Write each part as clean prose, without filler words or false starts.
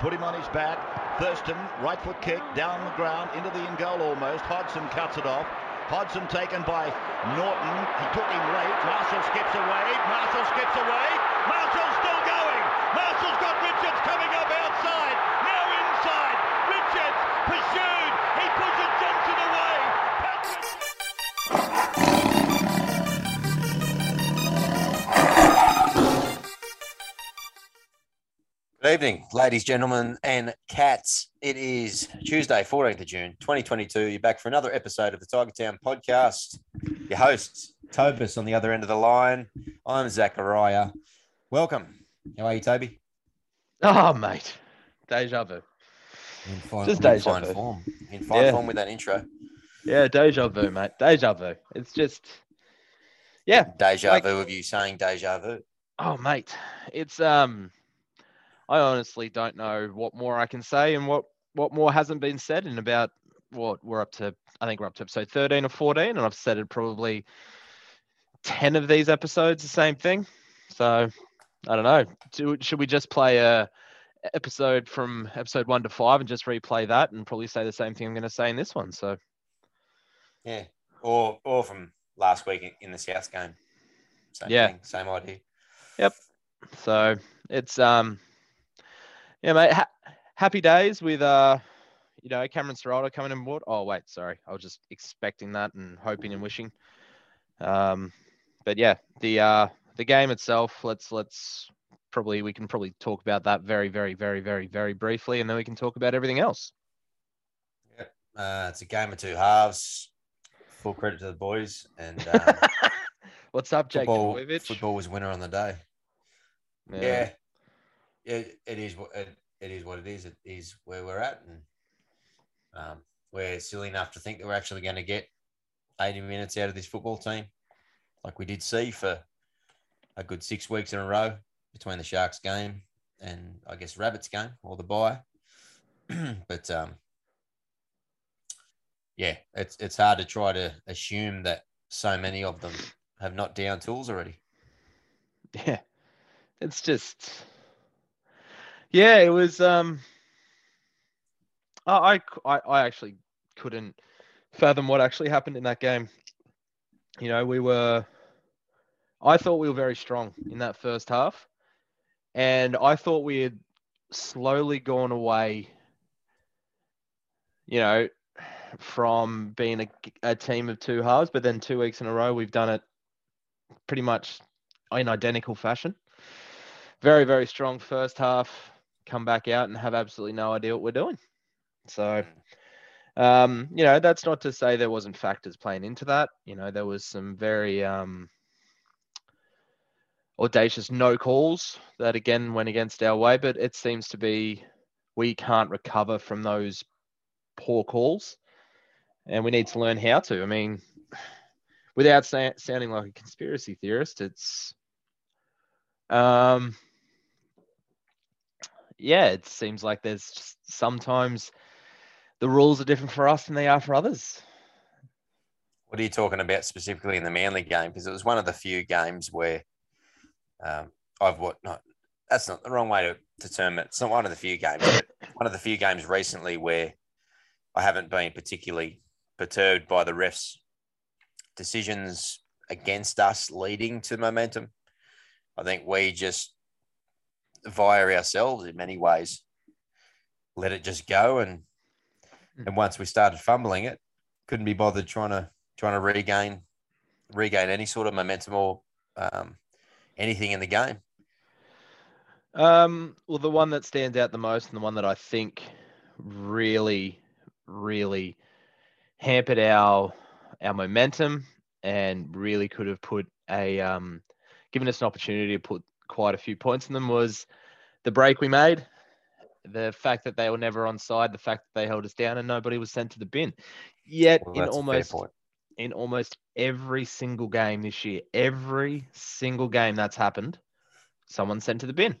Put him on his back. Thurston, right foot kick, down the ground, into the in-goal almost. Hodgson cuts it off. Hodgson taken by Norton. He took him late. Marshall skips away. Marshall skips away. Marshall's still going. Marshall's got Richards coming up outside. Now inside. Richards pursued. He pushes Johnson away. Good evening, ladies, gentlemen, and cats. It is Tuesday, 14th of June, 2022. You're back for another episode of the Tiger Town podcast. Your hosts, Topus on the other end of the line. I'm Zachariah. Welcome. How are you, Toby? Oh, mate. Deja vu. Just deja vu. In fine form with that intro. Yeah, deja vu, mate. Deja vu. It's just, yeah. Deja vu of you saying deja vu. Oh, mate. It's, I honestly don't know what more I can say and what more hasn't been said in about what we're up to. I think we're up to episode 13 or 14, and I've said it probably 10 of these episodes, the same thing. So I don't know. Should we just play a episode from episode 1 to 5 and just replay that and probably say the same thing I'm going to say in this one? So yeah, or from last week in the Souths game. Same thing, same idea. Yep. So it's yeah, mate. Happy days with, Cameron Ciraldo coming on board. Oh, wait, sorry. I was just expecting that and hoping and wishing. But yeah, the game itself. We can probably talk about that very, very, very, very, very briefly, and then we can talk about everything else. Yep, it's a game of two halves. Full credit to the boys. And what's up, Jake? Football was winner on the day. Yeah. It is what it is. It is where we're at, and we're silly enough to think that we're actually going to get 80 minutes out of this football team, like we did see for a good 6 weeks in a row between the Sharks game and I guess Rabbits game or the bye. But it's hard to try to assume that so many of them have not down tools already. Yeah, it's just. Yeah, it was. I actually couldn't fathom what actually happened in that game. You know, I thought we were very strong in that first half, and I thought we had slowly gone away, you know, from being a team of two halves. But then 2 weeks in a row, we've done it pretty much in identical fashion. Very, very strong first half. Come back out and have absolutely no idea what we're doing. So, that's not to say there wasn't factors playing into that. You know, there was some very audacious no calls that, again, went against our way, but it seems to be we can't recover from those poor calls, and we need to learn how to. I mean, without sounding like a conspiracy theorist, it's... it seems like there's just sometimes the rules are different for us than they are for others. What are you talking about specifically in the Manly game? Because it was one of the few games where that's not the wrong way to term it. It's not one of the few games, but one of the few games recently where I haven't been particularly perturbed by the refs' decisions against us leading to momentum. I think we just, via ourselves in many ways, let it just go, and once we started fumbling it, couldn't be bothered trying to regain any sort of momentum or anything in the game. Well, the one that stands out the most, and the one that I think really, really hampered our momentum, and really could have put given us an opportunity to put quite a few points in them, was the break we made, the fact that they were never onside, the fact that they held us down and nobody was sent to the bin. Yet in almost every single game this year, every single game that's happened, someone's sent to the bin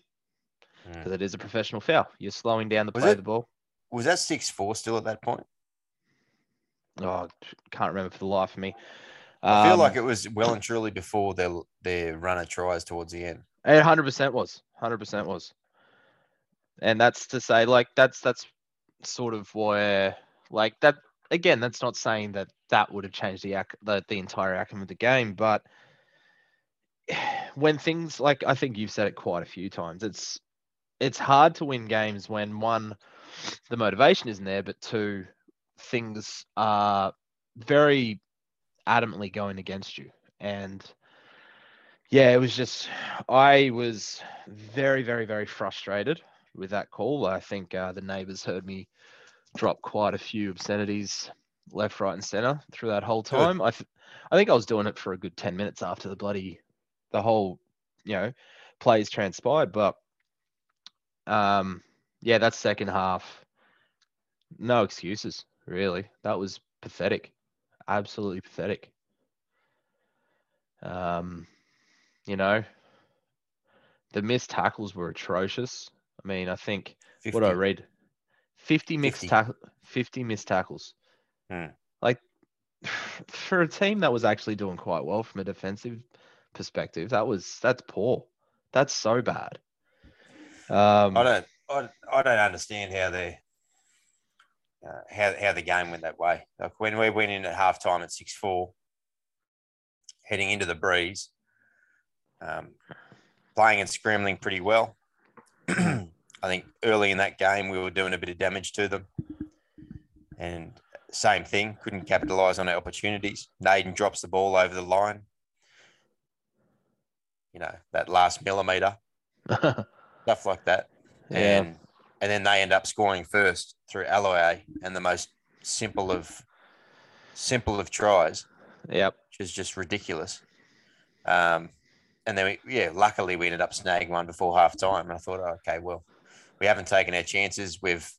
because it is a professional foul. You're slowing down the play of the ball. Was that 6-4 still at that point? Oh, can't remember for the life of me. I feel like it was well and truly before their run of tries towards the end. It 100% was. And that's to say, like, that's sort of where, like, that again, that's not saying that that would have changed the entire outcome of the game, but when things, like, I think you've said it quite a few times, it's hard to win games when, one, the motivation isn't there, but two, things are very adamantly going against you. And yeah, it was just, I was very, very, very frustrated with that call. I think the neighbours heard me drop quite a few obscenities left, right, and centre through that whole time. I think I was doing it for a good 10 minutes after the whole, you know, plays transpired. But yeah, that second half, no excuses, really. That was pathetic. Absolutely pathetic. You know, the missed tackles were atrocious. I mean, I think 50. What I read, 50 missed tackles. Mm. Like, for a team that was actually doing quite well from a defensive perspective, that's poor. That's so bad. I don't understand how they how the game went that way. Like, when we went in at halftime at 6-4, heading into the breeze, playing and scrambling pretty well. I think early in that game we were doing a bit of damage to them, and same thing, couldn't capitalise on our opportunities. Naden drops the ball over the line. You know, that last millimetre, stuff like that, yeah. And then they end up scoring first through Aloi and the most simple of tries. Yep, which is just ridiculous. And then, luckily we ended up snagging one before half time. And I thought, okay, well, we haven't taken our chances. We've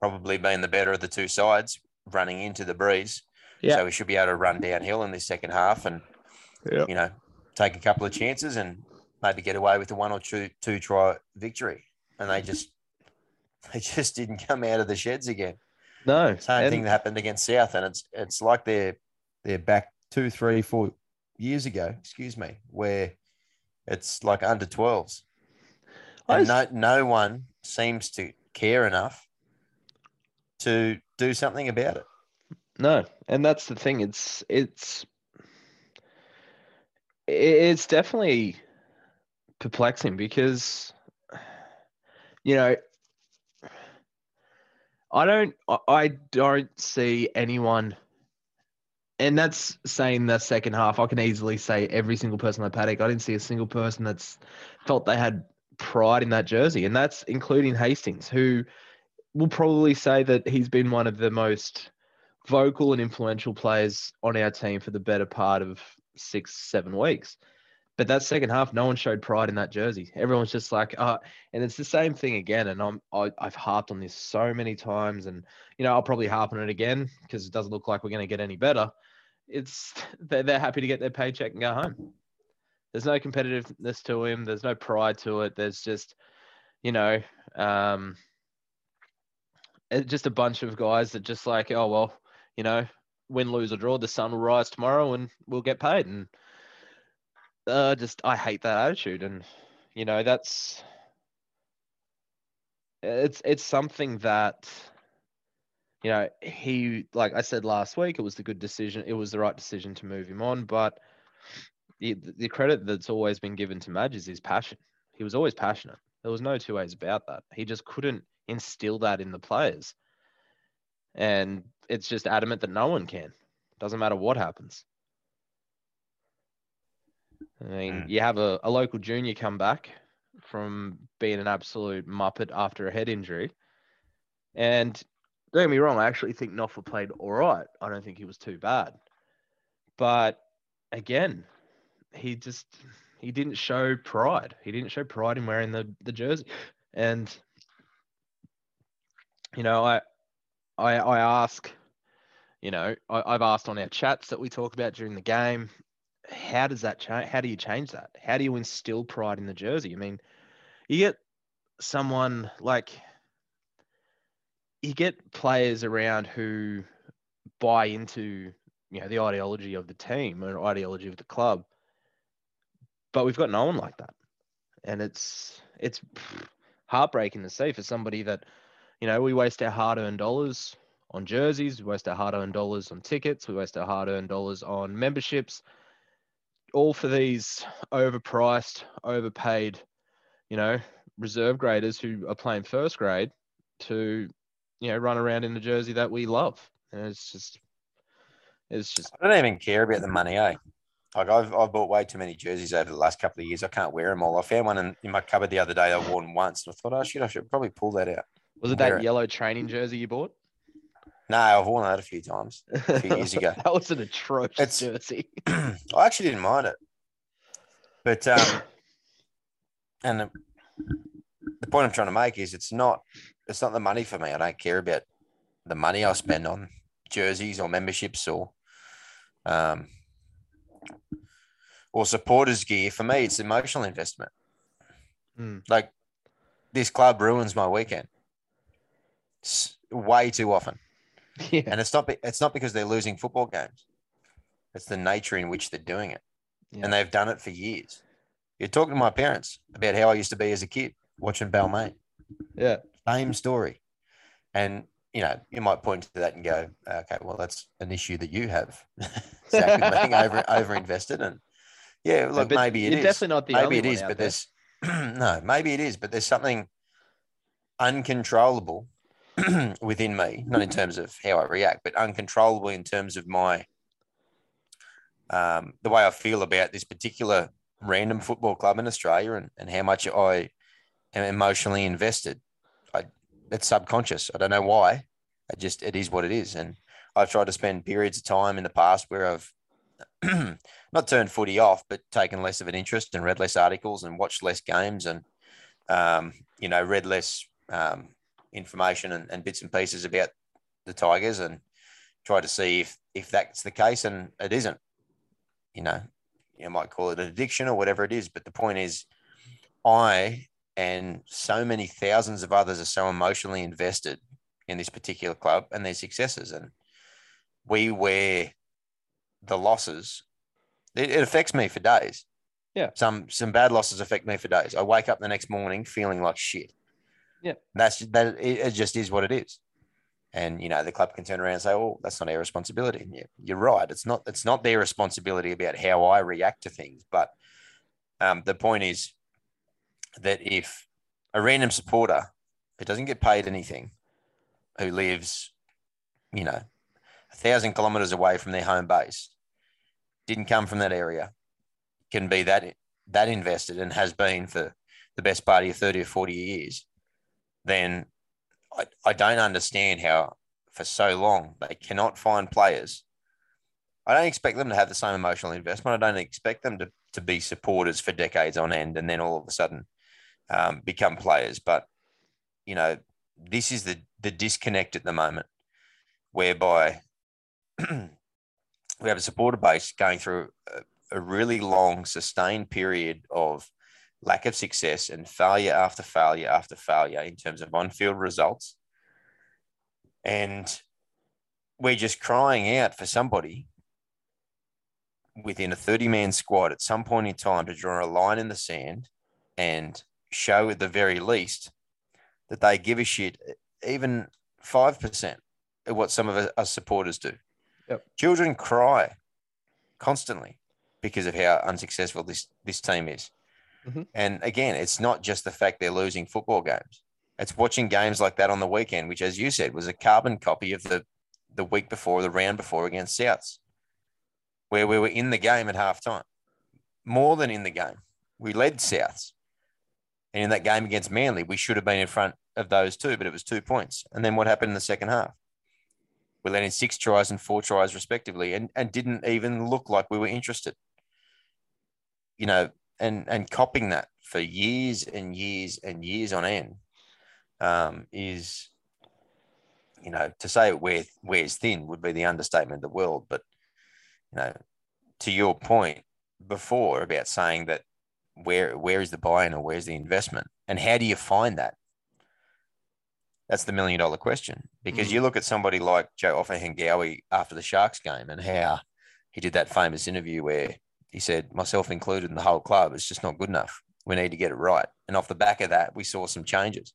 probably been the better of the two sides running into the breeze. Yeah. So we should be able to run downhill in this second half and, you know, take a couple of chances and maybe get away with a one or two try victory. And they just didn't come out of the sheds again. No. Same thing that happened against South. And it's like they're back 2, 3, 4 years ago, where it's like under 12s. And no one seems to care enough to do something about it. No, and that's the thing. It's definitely perplexing because, you know, I don't see anyone. And that's saying the second half. I can easily say every single person on the paddock. I didn't see a single person that's felt they had pride in that jersey. And that's including Hastings, who will probably say that he's been one of the most vocal and influential players on our team for the better part of 6-7 weeks. But that second half, no one showed pride in that jersey. Everyone's just like, and it's the same thing again. And I've harped on this so many times, and, you know, I'll probably harp on it again because it doesn't look like we're going to get any better. They're happy to get their paycheck and go home. There's no competitiveness to him. There's no pride to it. There's just, you know, just a bunch of guys that just like, oh, well, you know, win, lose or draw, the sun will rise tomorrow and we'll get paid. And I hate that attitude. And, you know, it's something that, you know, he, like I said last week, it was the good decision. It was the right decision to move him on. But the credit that's always been given to Madge is his passion. He was always passionate. There was no two ways about that. He just couldn't instill that in the players. And it's just adamant that no one can. Doesn't matter what happens. I mean, you have a local junior come back from being an absolute muppet after a head injury. And don't get me wrong, I actually think Noffa played all right. I don't think he was too bad. But again, he didn't show pride. He didn't show pride in wearing the jersey. And, you know, I ask, you know, I've asked on our chats that we talk about during the game, how does that change? How do you change that? How do you instill pride in the jersey? I mean, you get someone like, you get players around who buy into, you know, the ideology of the team or ideology of the club, but we've got no one like that. And it's heartbreaking to see for somebody that, you know, we waste our hard-earned dollars on jerseys, we waste our hard-earned dollars on tickets, we waste our hard-earned dollars on memberships, all for these overpriced, overpaid, you know, reserve graders who are playing first grade to, you know, run around in the jersey that we love. And it's just. I don't even care about the money, eh? Like I've bought way too many jerseys over the last couple of years. I can't wear them all. I found one in my cupboard the other day. I wore them once, and I thought, oh shit, I should probably pull that out. Was it that yellow training jersey you bought? No, I've worn that a few times, a few years ago. That was an atrocious jersey. I actually didn't mind it, but and the point I'm trying to make is it's not the money for me. I don't care about the money I spend on jerseys or memberships or supporters gear. For me, it's emotional investment. Like this club ruins my weekend way too often. Yeah. And it's not because they're losing football games. It's the nature in which they're doing it. Yeah. And they've done it for years. You're talking to my parents about how I used to be as a kid watching Balmain. Yeah. Same story. And, you know, you might point to that and go, okay, well, that's an issue that you have. Exactly. Being over-invested. And yeah, look, maybe it is. Definitely not the only one. Maybe it is, but there's no, maybe it is, but there's something uncontrollable within me, not in terms of how I react, but uncontrollably in terms of my the way I feel about this particular random football club in Australia and how much I am emotionally invested. It's subconscious. I don't know why. It is what it is. And I've tried to spend periods of time in the past where I've not turned footy off, but taken less of an interest and read less articles and watched less games and, you know, read less information and bits and pieces about the Tigers and try to see if that's the case, and it isn't. You know, you might call it an addiction or whatever it is, but the point is I and so many thousands of others are so emotionally invested in this particular club and their successes, and we wear the losses. It affects me for days. Yeah. Some bad losses affect me for days. I wake up the next morning feeling like shit. Yeah, it just is what it is, and you know the club can turn around and say, "Oh, that's not our responsibility." And you're right; it's not their responsibility about how I react to things. But the point is that if a random supporter who doesn't get paid anything, who lives, you know, 1,000 kilometres away from their home base, didn't come from that area, can be that invested and has been for the best part of 30 or 40 years. Then I don't understand how for so long they cannot find players. I don't expect them to have the same emotional investment. I don't expect them to be supporters for decades on end and then all of a sudden become players. But, you know, this is the disconnect at the moment whereby we have a supporter base going through a really long, sustained period of lack of success and failure after failure after failure in terms of on-field results. And we're just crying out for somebody within a 30-man squad at some point in time to draw a line in the sand and show at the very least that they give a shit, even 5% of what some of us supporters do. Yep. Children cry constantly because of how unsuccessful this team is. Mm-hmm. And again, it's not just the fact they're losing football games. It's watching games like that on the weekend, which, as you said, was a carbon copy of the week before, the round before against Souths, where we were in the game at halftime, more than in the game. We led Souths. And in that game against Manly, we should have been in front of those two, but it was 2 points. And then what happened in the second half? We let in 6 tries and 4 tries respectively and didn't even look like we were interested. You know, and copying that for years and years and years on end is, you know, to say it wears thin would be the understatement of the world. But, you know, to your point before about saying that where is the buy-in or where's the investment and how do you find that? That's the million-dollar question, because you look at somebody like Joe Offa-Hengawi after the Sharks game and how he did that famous interview where he said, myself included in the whole club, it's just not good enough. we need to get it right. And off the back of that, we saw some changes.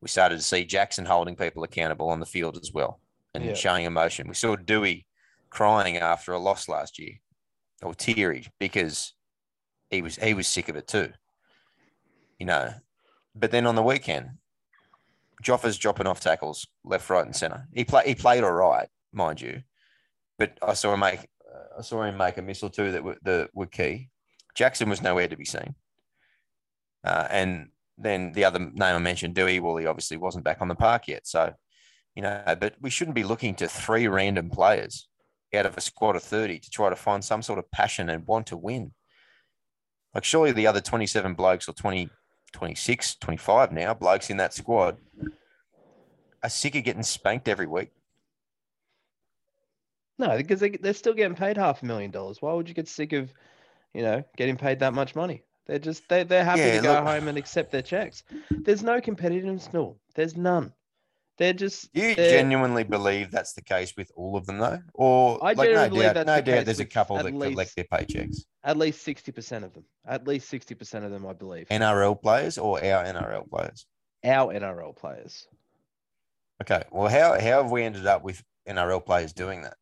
We started to see Jackson holding people accountable on the field as well and showing emotion. We saw Dewey crying after a loss last year, or teary, because he was sick of it too, you know. But then on the weekend, Joffa's dropping off tackles left, right, and centre. He played all right, mind you, but I saw him make a miss or two that were key. Jackson was nowhere to be seen, and then the other name I mentioned, Dewey Woolley, obviously wasn't back on the park yet. So, you know, but we shouldn't be looking to three random players out of a squad of 30 to try to find some sort of passion and want to win. Like, surely the other 27 blokes, or 20, 26, 25 now blokes in that squad, are sick of getting spanked every week. No, because they're still getting paid $500,000. Why would you get sick of, you know, getting paid that much money? They're just they're happy to go home and accept their checks. There's no competitiveness, no. There's none. They're just. You genuinely believe that's the case with all of them, though? Or I like, no doubt, there's a couple that collect their paychecks. At least 60% of them. At least 60% of them, I believe. NRL players or our NRL players? Our NRL players. Okay. Well, how have we ended up with NRL players doing that?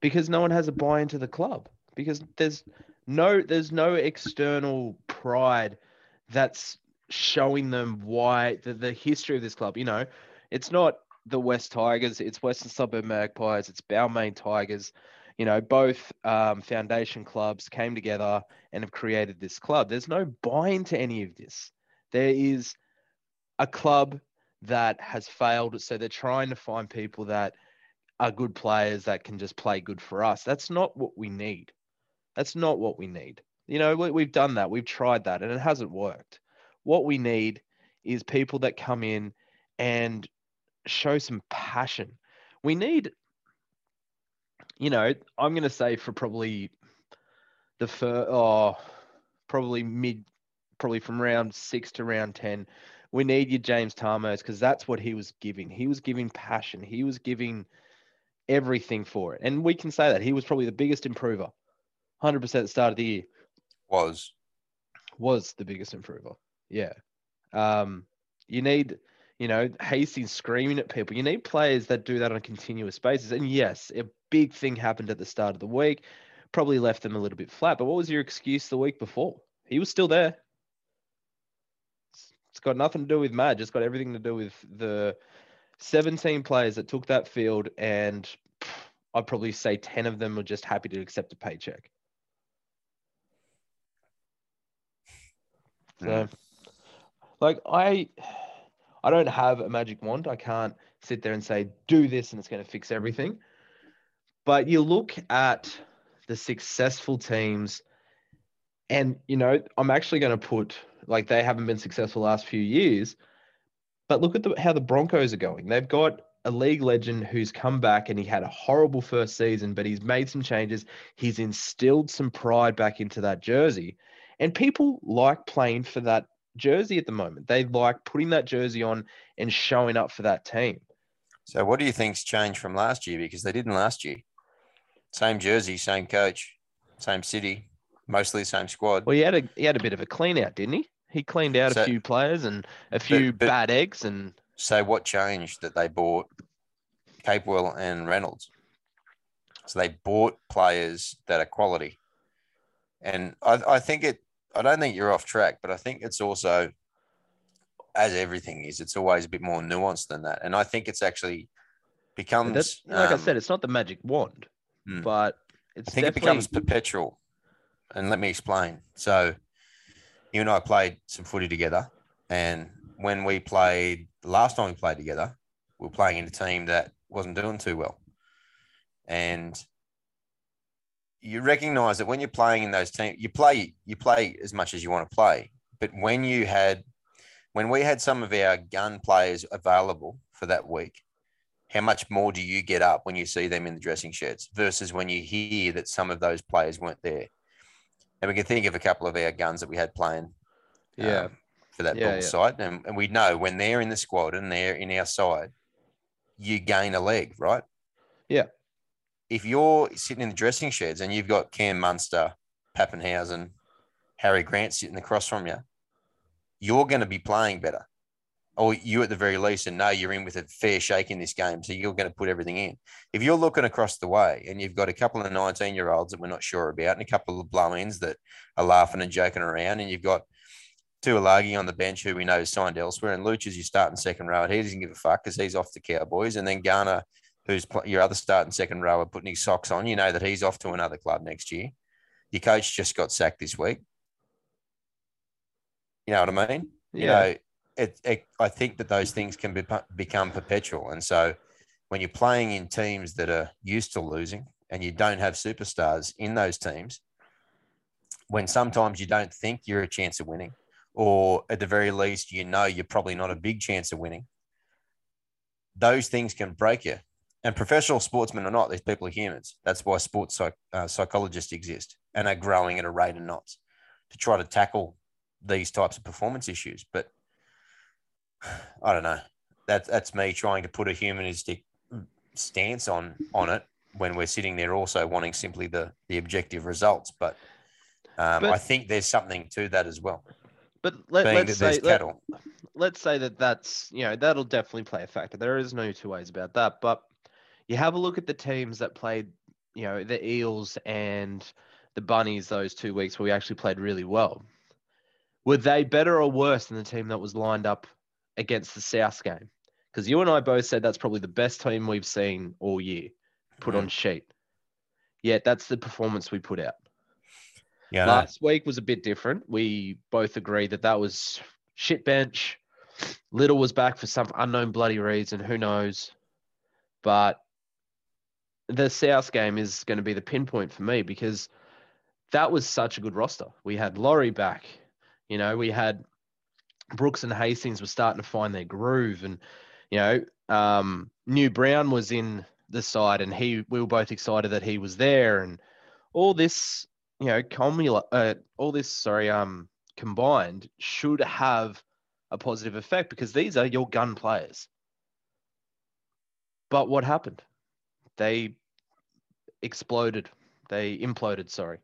Because no one has a buy into the club. Because there's no external pride that's showing them why the history of this club. You know, it's not the West Tigers, it's Western Suburb Magpies, it's Balmain Tigers. You know, both foundation clubs came together and have created this club. There's no buy-in to any of this. There is a club that has failed, so they're trying to find people that are good players that can just play good for us. That's not what we need. That's not what we need. You know, we've done that. We've tried that, and it hasn't worked. What we need is people that come in and show some passion. We need, you know, I'm going to say for probably from round 6 to round 10, we need your James Tamou, because that's what he was giving. He was giving passion. He was giving everything for it. And we can say that. He was probably the biggest improver. 100% at the start of the year. Was the biggest improver. Yeah. You need, you know, Hastings screaming at people. You need players that do that on a continuous basis. And yes, a big thing happened at the start of the week, probably left them a little bit flat. But what was your excuse the week before? He was still there. It's got nothing to do with Madge. It's got everything to do with the 17 players that took that field, and I'd probably say 10 of them were just happy to accept a paycheck. So, like, I don't have a magic wand. I can't sit there and say, do this and it's going to fix everything. But you look at the successful teams and, you know, I'm actually going to put, like, they haven't been successful the last few years, but look at how the Broncos are going. They've got a league legend who's come back and he had a horrible first season, but he's made some changes. He's instilled some pride back into that jersey. And people like playing for that jersey at the moment. They like putting that jersey on and showing up for that team. So what do you think's changed from last year? Because they didn't last year. Same jersey, same coach, same city, mostly the same squad. Well, he had a bit of a clean out, didn't he? He cleaned out a few players and a few bad eggs. And so what changed that they bought Capewell and Reynolds? So they bought players that are quality. And I don't think you're off track, but I think it's also, as everything is, it's always a bit more nuanced than that. And I think it's actually becomes... like I said, it's not the magic wand, but it's I think it becomes perpetual. And let me explain. So you and I played some footy together, and when we played... The last time we played together, we were playing in a team that wasn't doing too well. And you recognise that when you're playing in those teams, you play as much as you want to play. But when we had some of our gun players available for that week, how much more do you get up when you see them in the dressing sheds versus when you hear that some of those players weren't there? And we can think of a couple of our guns that we had playing. Yeah. For that ball side. And we know when they're in the squad and they're in our side, you gain a leg, right? Yeah. If you're sitting in the dressing sheds and you've got Cam Munster, Pappenhausen, Harry Grant sitting across from you, you're going to be playing better. Or you at the very least, and no, you're in with a fair shake in this game, so you're going to put everything in. If you're looking across the way and you've got a couple of 19-year-olds that we're not sure about and a couple of blow-ins that are laughing and joking around, and you've got Tuilagi on the bench who we know is signed elsewhere, and Luch is your starting second row, and he doesn't give a fuck because he's off the Cowboys, and then Garner, who's your other starting second rower, putting his socks on, you know that he's off to another club next year. Your coach just got sacked this week. You know what I mean? Yeah. You know, I think that those things can become perpetual. And so when you're playing in teams that are used to losing and you don't have superstars in those teams, when sometimes you don't think you're a chance of winning, or at the very least, you know, you're probably not a big chance of winning, those things can break you. And professional sportsmen or not, these people are humans. That's why sports psychologists exist and are growing at a rate of knots to try to tackle these types of performance issues. But I don't know. That's me trying to put a humanistic stance on it when we're sitting there also wanting simply the objective results. But I think there's something to that as well. But let's say that that's, you know, that'll definitely play a factor. There is no two ways about that. But you have a look at the teams that played, you know, the Eels and the Bunnies those 2 weeks where we actually played really well. Were they better or worse than the team that was lined up against the Souths game? Because you and I both said that's probably the best team we've seen all year put on sheet. Yet that's the performance we put out. Yeah. Last week was a bit different. We both agreed that was shit bench. Liddell was back for some unknown bloody reason. Who knows? But the Souths game is going to be the pinpoint for me because that was such a good roster. We had Laurie back. You know, we had Brooks and Hastings were starting to find their groove, and you know, New Brown was in the side, and we were both excited that he was there, and all this, you know, combined should have a positive effect because these are your gun players. But what happened? They exploded. They imploded. Sorry,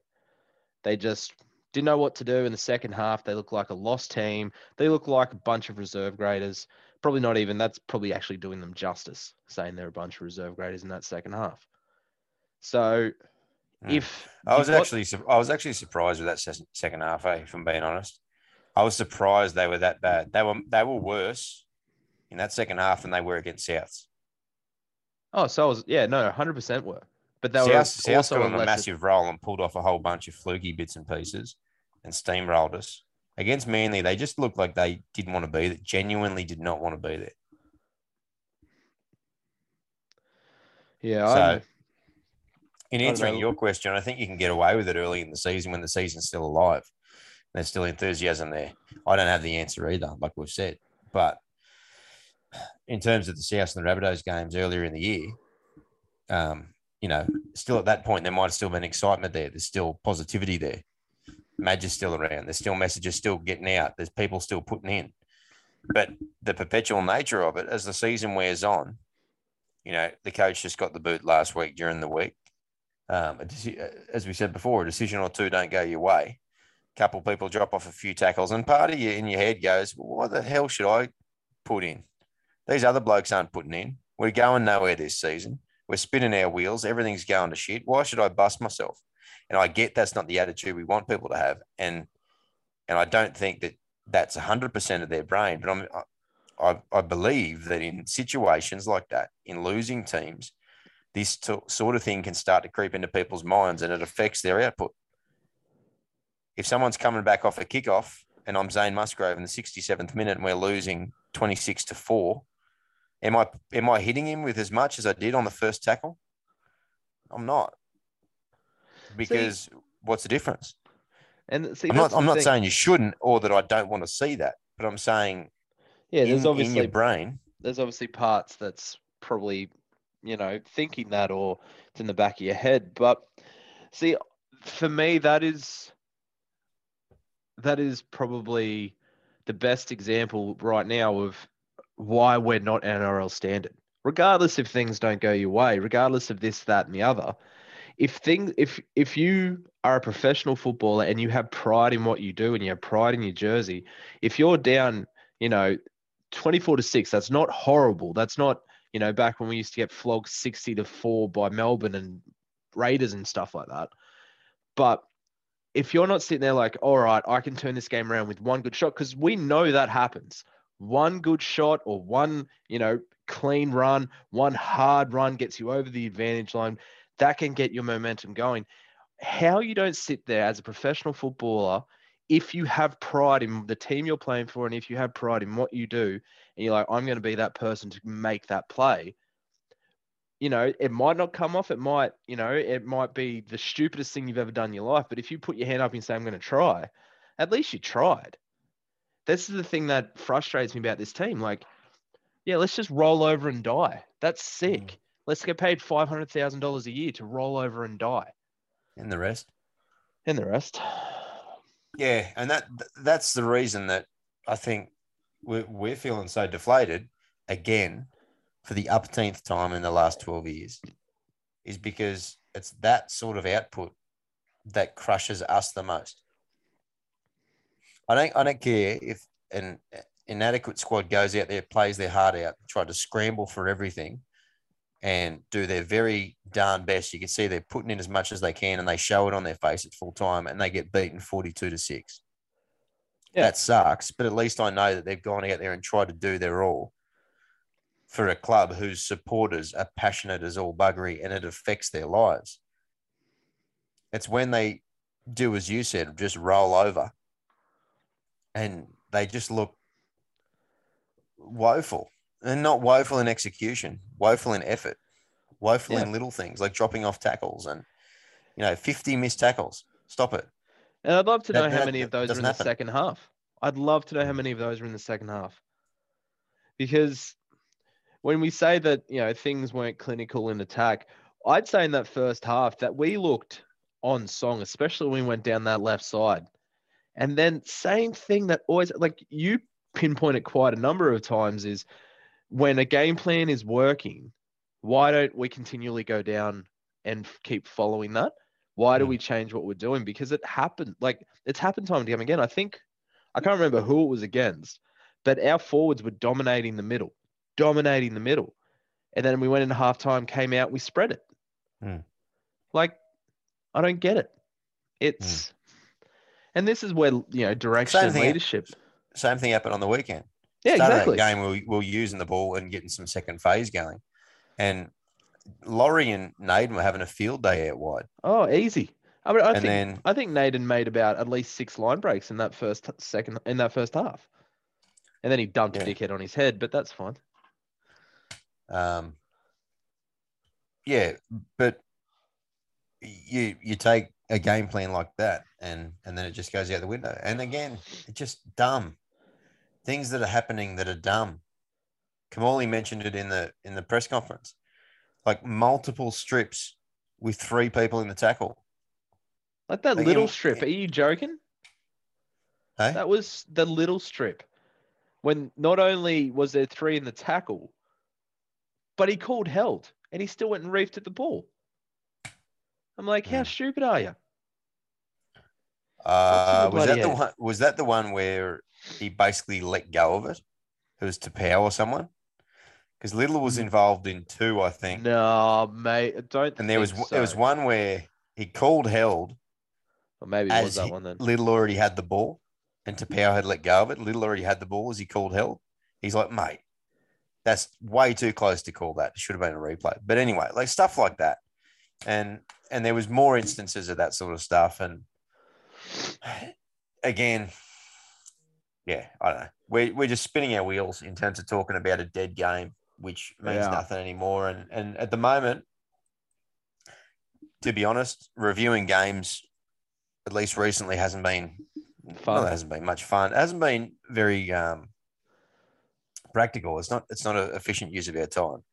they just didn't know what to do in the second half. They look like a lost team. They look like a bunch of reserve graders. Probably not even, that's probably actually doing them justice, saying they're a bunch of reserve graders in that second half. So I was actually surprised with that second half, if I'm being honest. I was surprised they were that bad. They were worse in that second half than they were against Souths. Oh, so I was, 100% were. But they were also on a massive roll and pulled off a whole bunch of fluky bits and pieces and steamrolled us. Against Manly, they just looked like they didn't want to be there, genuinely did not want to be there. Yeah. So in answering your question, I think you can get away with it early in the season when the season's still alive. There's still enthusiasm there. I don't have the answer either, like we've said. But in terms of the Souths and the Rabbitohs games earlier in the year, you know, still at that point, there might have still been excitement there. There's still positivity there. Madge is still around. There's still messages still getting out. There's people still putting in. But the perpetual nature of it, as the season wears on, you know, the coach just got the boot last week during the week. As we said before, a decision or two don't go your way. A couple of people drop off a few tackles, and part of you in your head goes, well, why the hell should I put in? These other blokes aren't putting in. We're going nowhere this season. We're spinning our wheels. Everything's going to shit. Why should I bust myself? And I get that's not the attitude we want people to have. And I don't think that that's 100% of their brain. But I believe that in situations like that, in losing teams, this sort of thing can start to creep into people's minds and it affects their output. If someone's coming back off a kickoff and I'm Zane Musgrove in the 67th minute and we're losing 26-4, Am I hitting him with as much as I did on the first tackle? I'm not. Because what's the difference? And I'm not saying you shouldn't or that I don't want to see that, but I'm saying there's obviously in your brain. There's obviously parts that's probably, you know, thinking that or it's in the back of your head. But see, for me, that is probably the best example right now of why we're not NRL standard, regardless if things don't go your way, regardless of this, that, and the other. if you are a professional footballer and you have pride in what you do and you have pride in your jersey, if you're down, 24-6, that's not horrible. That's not, back when we used to get flogged 60-4 by Melbourne and Raiders and stuff like that. But if you're not sitting there like, all right, I can turn this game around with one good shot, because we know that happens. One good shot or one, clean run, one hard run gets you over the advantage line. That can get your momentum going. How you don't sit there as a professional footballer, if you have pride in the team you're playing for and if you have pride in what you do, and you're like, I'm going to be that person to make that play, it might not come off. It might, it might be the stupidest thing you've ever done in your life. But if you put your hand up and say, I'm going to try, at least you tried. This is the thing that frustrates me about this team. Like, yeah, let's just roll over and die. That's sick. Let's get paid $500,000 a year to roll over and die. And the rest. And the rest. Yeah, and that's the reason that I think we're feeling so deflated again for the umpteenth time in the last 12 years is because it's that sort of output that crushes us the most. I don't care if an inadequate squad goes out there, plays their heart out, try to scramble for everything and do their very darn best. You can see they're putting in as much as they can and they show it on their face at full time and they get beaten 42-6. Yeah. That sucks, but at least I know that they've gone out there and tried to do their all for a club whose supporters are passionate as all buggery and it affects their lives. It's when they do, as you said, just roll over and they just look woeful. And not woeful in execution, woeful in effort, woeful in little things like dropping off tackles and, 50 missed tackles. Stop it. And I'd love to know how many of those are in the second half. I'd love to know how many of those are in the second half. Because when we say that, things weren't clinical in attack, I'd say in that first half that we looked on song, especially when we went down that left side. And then same thing that always, like you pinpoint it quite a number of times is, when a game plan is working, why don't we continually go down and keep following that? Why do we change what we're doing? Because it happened. Like, it's happened time and time again. I think, I can't remember who it was against, but our forwards were dominating the middle. And then we went into halftime, came out, we spread it. Like, I don't get it. It's, and this is where, direction and leadership. Same thing happened on the weekend. Yeah, exactly. That game we'll using the ball and getting some second phase going. And Laurie and Naden were having a field day out wide. Oh, easy. I mean, I think Naden made about at least 6 line breaks in that first half. And then he dumped a dickhead on his head, but that's fine. But you take a game plan like that and then it just goes out the window. And again, it's just dumb. Things that are happening that are dumb. Kamali mentioned it in the press conference, like multiple strips with 3 people in the tackle. Like that little strip. Are you joking? Hey? That was the little strip. When not only was there 3 in the tackle, but he called held and he still went and reefed at the ball. I'm like, how stupid are you? Was that the one where he basically let go of it? It was Tamou or someone, because Liddell was involved in 2, I think. No, mate, I don't. And there was one where he called held. Or maybe it was that one then. Liddell already had the ball, and Tamou had let go of it. Liddell already had the ball as he called held. He's like, mate, that's way too close to call that. It should have been a replay. But anyway, like stuff like that, and there was more instances of that sort of stuff, and. Again, I don't know. We're just spinning our wheels in terms of talking about a dead game, which means nothing anymore. And at the moment, to be honest, reviewing games, at least recently, hasn't been fun. Well, it hasn't been much fun. It hasn't been very practical. It's not an efficient use of our time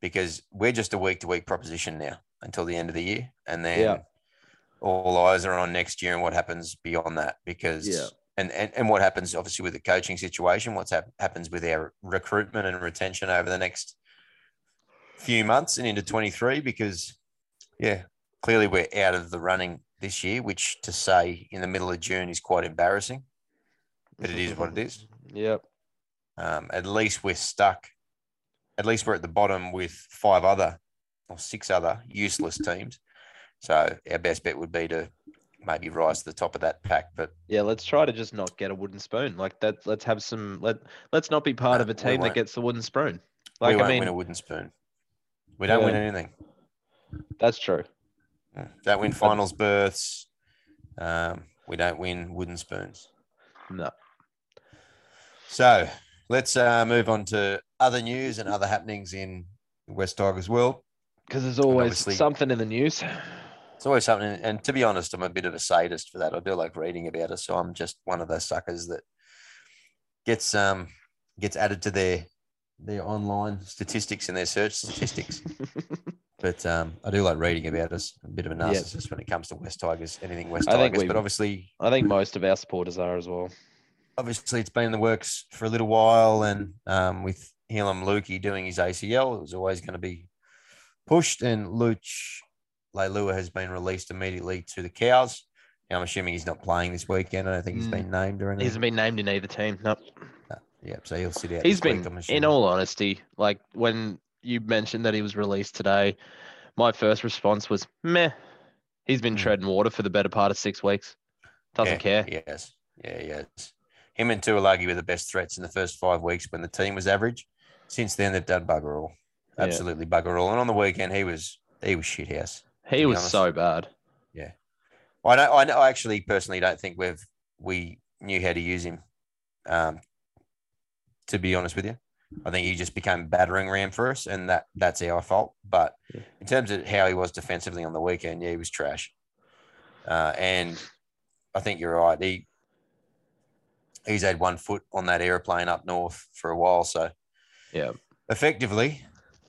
because we're just a week-to-week proposition now until the end of the year, and then. Yeah. All eyes are on next year and what happens beyond that because and what happens obviously with the coaching situation, what happens with our recruitment and retention over the next few months and into 23 because, Clearly, we're out of the running this year, which to say in the middle of June is quite embarrassing, but it is what it is. Yep. At least we're stuck. At least we're at the bottom with five other or six other useless teams. So our best bet would be to maybe rise to the top of that pack. But yeah, let's try to just not get a wooden spoon like that. Let's have some. Let's not be part of a team that gets the wooden spoon. Like, we won't win a wooden spoon. We don't win anything. That's true. Don't win finals berths. We don't win wooden spoons. No. So let's move on to other news and other happenings in West Tigers world. Because there's always something in the news. It's always something. And to be honest, I'm a bit of a sadist for that. I do like reading about it. So I'm just one of those suckers that gets added to their online statistics and their search statistics. But I do like reading about us. I'm a bit of a narcissist when it comes to West Tigers, anything West Tigers. But obviously, I think most of our supporters are as well. Obviously, it's been in the works for a little while. And with Helam Lukey doing his ACL, it was always going to be pushed. And Luch Leilua has been released immediately to the Cows. Now, I'm assuming he's not playing this weekend. I don't think he's been named or anything. He hasn't been named in either team. Nope. Yeah, so he'll sit out. He's been, in all honesty, like when you mentioned that he was released today, my first response was, meh. He's been treading water for the better part of 6 weeks. Doesn't care. Yes. Yeah, yes. Him and Tuilagi were the best threats in the first 5 weeks when the team was average. Since then, they've done bugger all. Absolutely bugger all. And on the weekend, he was shithouse. He was so bad. Yeah. I actually personally don't think we knew how to use him. To be honest with you, I think he just became battering ram for us, and that's our fault. But in terms of how he was defensively on the weekend, he was trash. And I think you're right. He's had one foot on that aeroplane up north for a while. So, yeah, effectively,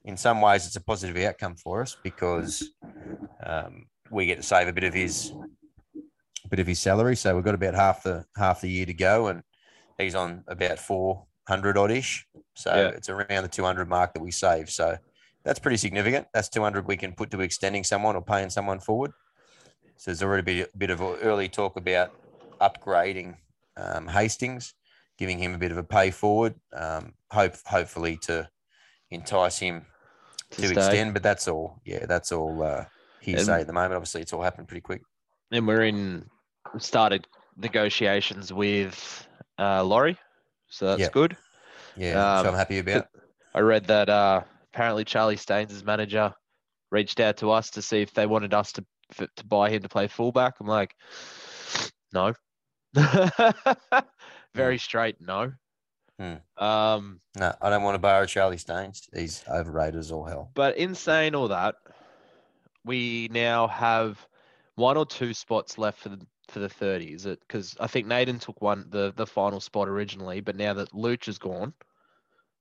in some ways, it's a positive outcome for us because we get to save a bit of his salary. So we've got about half the year to go, and he's on about 400 odd ish. So it's around the 200 mark that we save. So that's pretty significant. That's 200 we can put to extending someone or paying someone forward. So there's already a bit of early talk about upgrading Hastings, giving him a bit of a pay forward, hopefully to entice him to extend. But that's all. Yeah, that's all hearsay at the moment. Obviously, it's all happened pretty quick. And we're started negotiations with Laurie. So that's good. Yeah, which I'm happy about. I read that apparently Charlie Staines' manager reached out to us to see if they wanted us to buy him to play fullback. I'm like, no. Very straight, no. No, I don't want to borrow Charlie Staines. He's overrated as all hell. But in saying all that, we now have one or two spots left for the 30, is it? Because I think Naden took the final spot originally, but now that Luch is gone,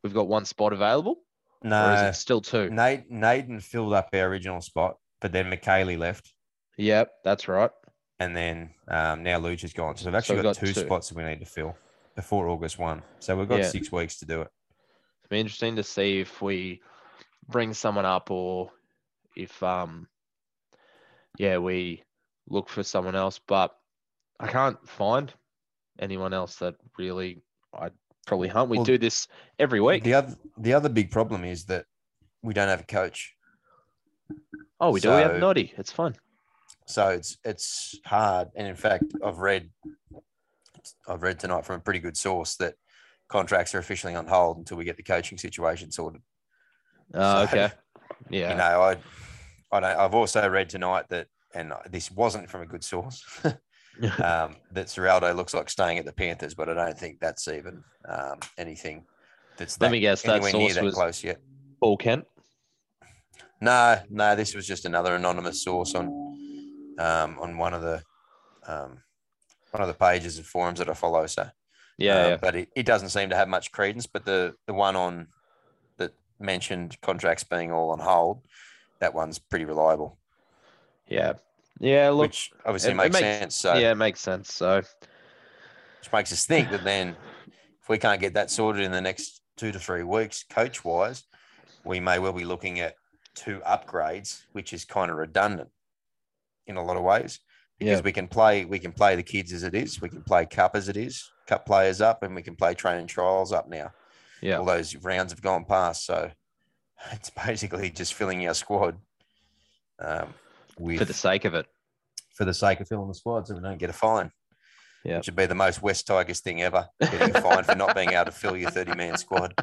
we've got one spot available? No. Or is it still two? Naden filled up our original spot, but then McKaylee left. Yep, that's right. And then now Luch is gone. So we've actually got two spots that we need to fill before August 1. So we've got 6 weeks to do it. It'll be interesting to see if we bring someone up or if, we look for someone else, but I can't find anyone else that really I'd probably hunt. We do this every week. The other big problem is that we don't have a coach. Oh, we have Noddy. It's fun. So it's hard. And in fact, I've read tonight from a pretty good source that contracts are officially on hold until we get the coaching situation sorted. Okay. Yeah. You know, I've also read tonight that, and this wasn't from a good source, that Ciraldo looks like staying at the Panthers, but I don't think that's even anything that's that, let me guess, that source that was close yet. Paul Kent? No, this was just another anonymous source on one of the pages and forums that I follow. So but it doesn't seem to have much credence. But the one on that mentioned contracts being all on hold, that one's pretty reliable. Yeah. Look, which obviously makes sense. So, yeah, it makes sense. So, which makes us think that then, if we can't get that sorted in the next 2 to 3 weeks, coach-wise, we may well be looking at two upgrades, which is kind of redundant. in a lot of ways, because we can play the kids as it is. We can play cup as it is, cup players up, and we can play training trials up now. Yeah. All those rounds have gone past. So it's basically just filling our squad with, for the sake of it. For the sake of filling the squad so we don't get a fine. Yeah. Which would be the most West Tigers thing ever, getting fined for not being able to fill your 30-man squad.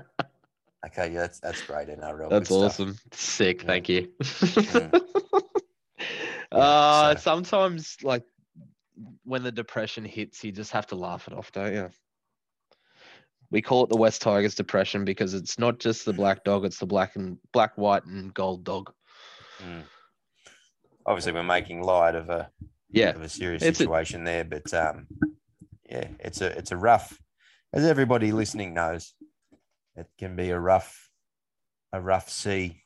Okay, yeah, that's great. NRL. That's awesome. Stuff. Sick. Yeah. Thank you. Sometimes, like, when the depression hits, you just have to laugh it off, don't you? We call it the West Tigers depression because it's not just the black dog, it's the black, white, and gold dog. Mm. Obviously, we're making light of a serious situation there, but it's a rough, as everybody listening knows, it can be a rough sea.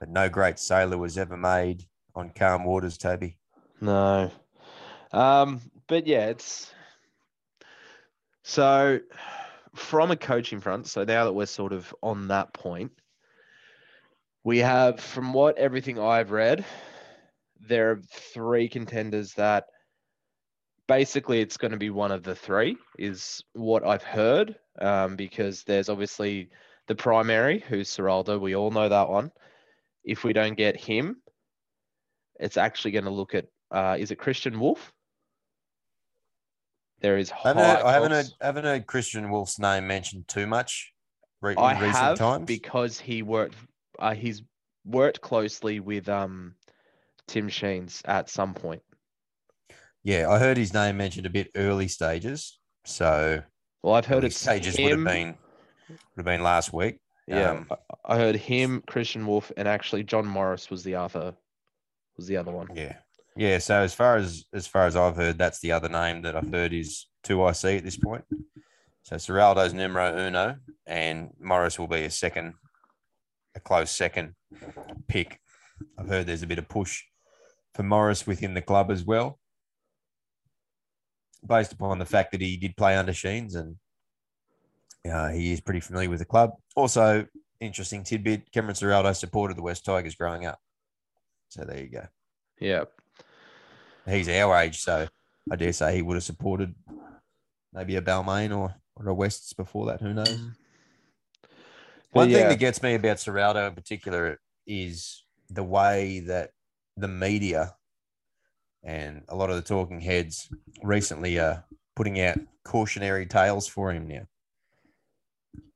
But no great sailor was ever made on calm waters, Toby. No. But yeah, it's so from a coaching front. So now that we're sort of on that point, we have, from what everything I've read, there are three contenders that basically it's going to be one of the three is what I've heard, because there's obviously the primary, who's Ciraldo. We all know that one. If we don't get him, it's actually going to look at, is it Christian Wolf? There is I haven't heard Christian Wolf's name mentioned too much in recent times. Because he worked, he's worked closely with Tim Sheens at some point. Yeah, I heard his name mentioned a bit early stages. So, well, I've heard it's stages him. would have been last week. Yeah, I heard him, Christian Wolf, and actually John Morris was the other one. Yeah. Yeah, so as far as I've heard, that's the other name that I've heard is 2IC at this point. So Ciraldo's numero uno, and Morris will be a close second pick. I've heard there's a bit of push for Morris within the club as well, based upon the fact that he did play under Sheens and he is pretty familiar with the club. Also, interesting tidbit, Cameron Ciraldo supported the West Tigers growing up. So there you go. Yeah. He's our age, so I dare say he would have supported maybe a Balmain or a Wests before that. Who knows? One thing that gets me about Ciraldo in particular is the way that the media and a lot of the talking heads recently are putting out cautionary tales for him now,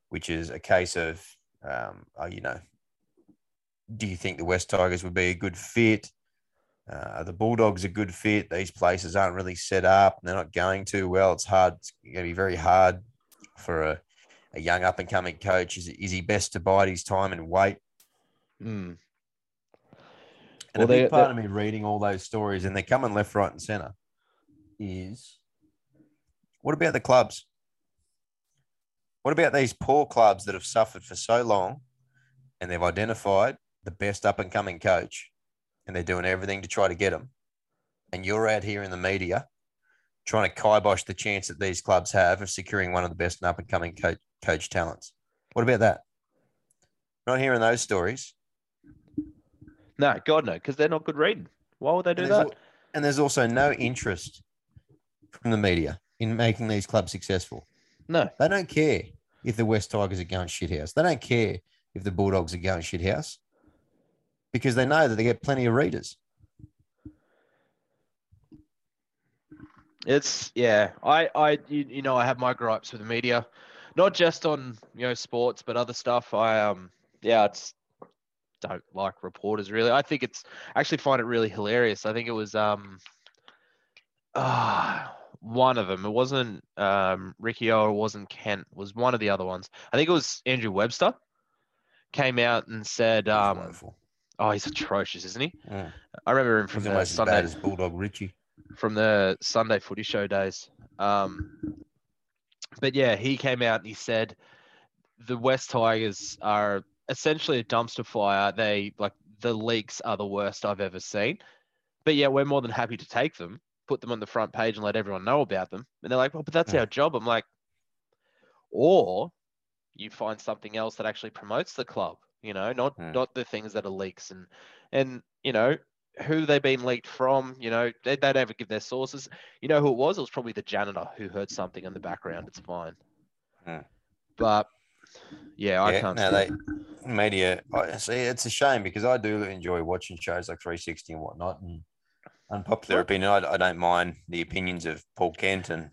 which is a case of, do you think the West Tigers would be a good fit? The Bulldogs are a good fit. These places aren't really set up. They're not going too well. It's hard. It's going to be very hard for a young up-and-coming coach. Is he best to bide his time and wait? Mm. And well, a big part of me reading all those stories, and they're coming left, right, and centre, is what about the clubs? What about these poor clubs that have suffered for so long and they've identified the best up-and-coming coach? And they're doing everything to try to get them. And you're out here in the media trying to kibosh the chance that these clubs have of securing one of the best up-and-coming coach talents. What about that? Not hearing those stories. No, God, no, because they're not good reading. Why would they do that? And there's also no interest from the media in making these clubs successful. No. They don't care if the West Tigers are going shithouse. They don't care if the Bulldogs are going shithouse. Because they know that they get plenty of readers. I have my gripes with the media, not just on sports but other stuff. I just don't like reporters really. I actually find it really hilarious. I think it was one of them. It wasn't Ricky O. It wasn't Kent. It was one of the other ones. I think it was Andrew Webster came out and said. Oh, he's atrocious, isn't he? Yeah. I remember him from the Sunday as Bulldog Richie from the Sunday Footy Show days. But yeah, he came out and he said the West Tigers are essentially a dumpster fire. The leaks are the worst I've ever seen. But yeah, we're more than happy to take them, put them on the front page, and let everyone know about them. And they're like, "Well, but that's our job." I'm like, or you find something else that actually promotes the club. Not the things that are leaks and who they've been leaked from, you know, they don't ever give their sources. You know who it was? It was probably the janitor who heard something in the background. It's fine. But, yeah, I can't see. Media, see, it's a shame because I do enjoy watching shows like 360 and whatnot. And unpopular opinion, I don't mind the opinions of Paul Kent and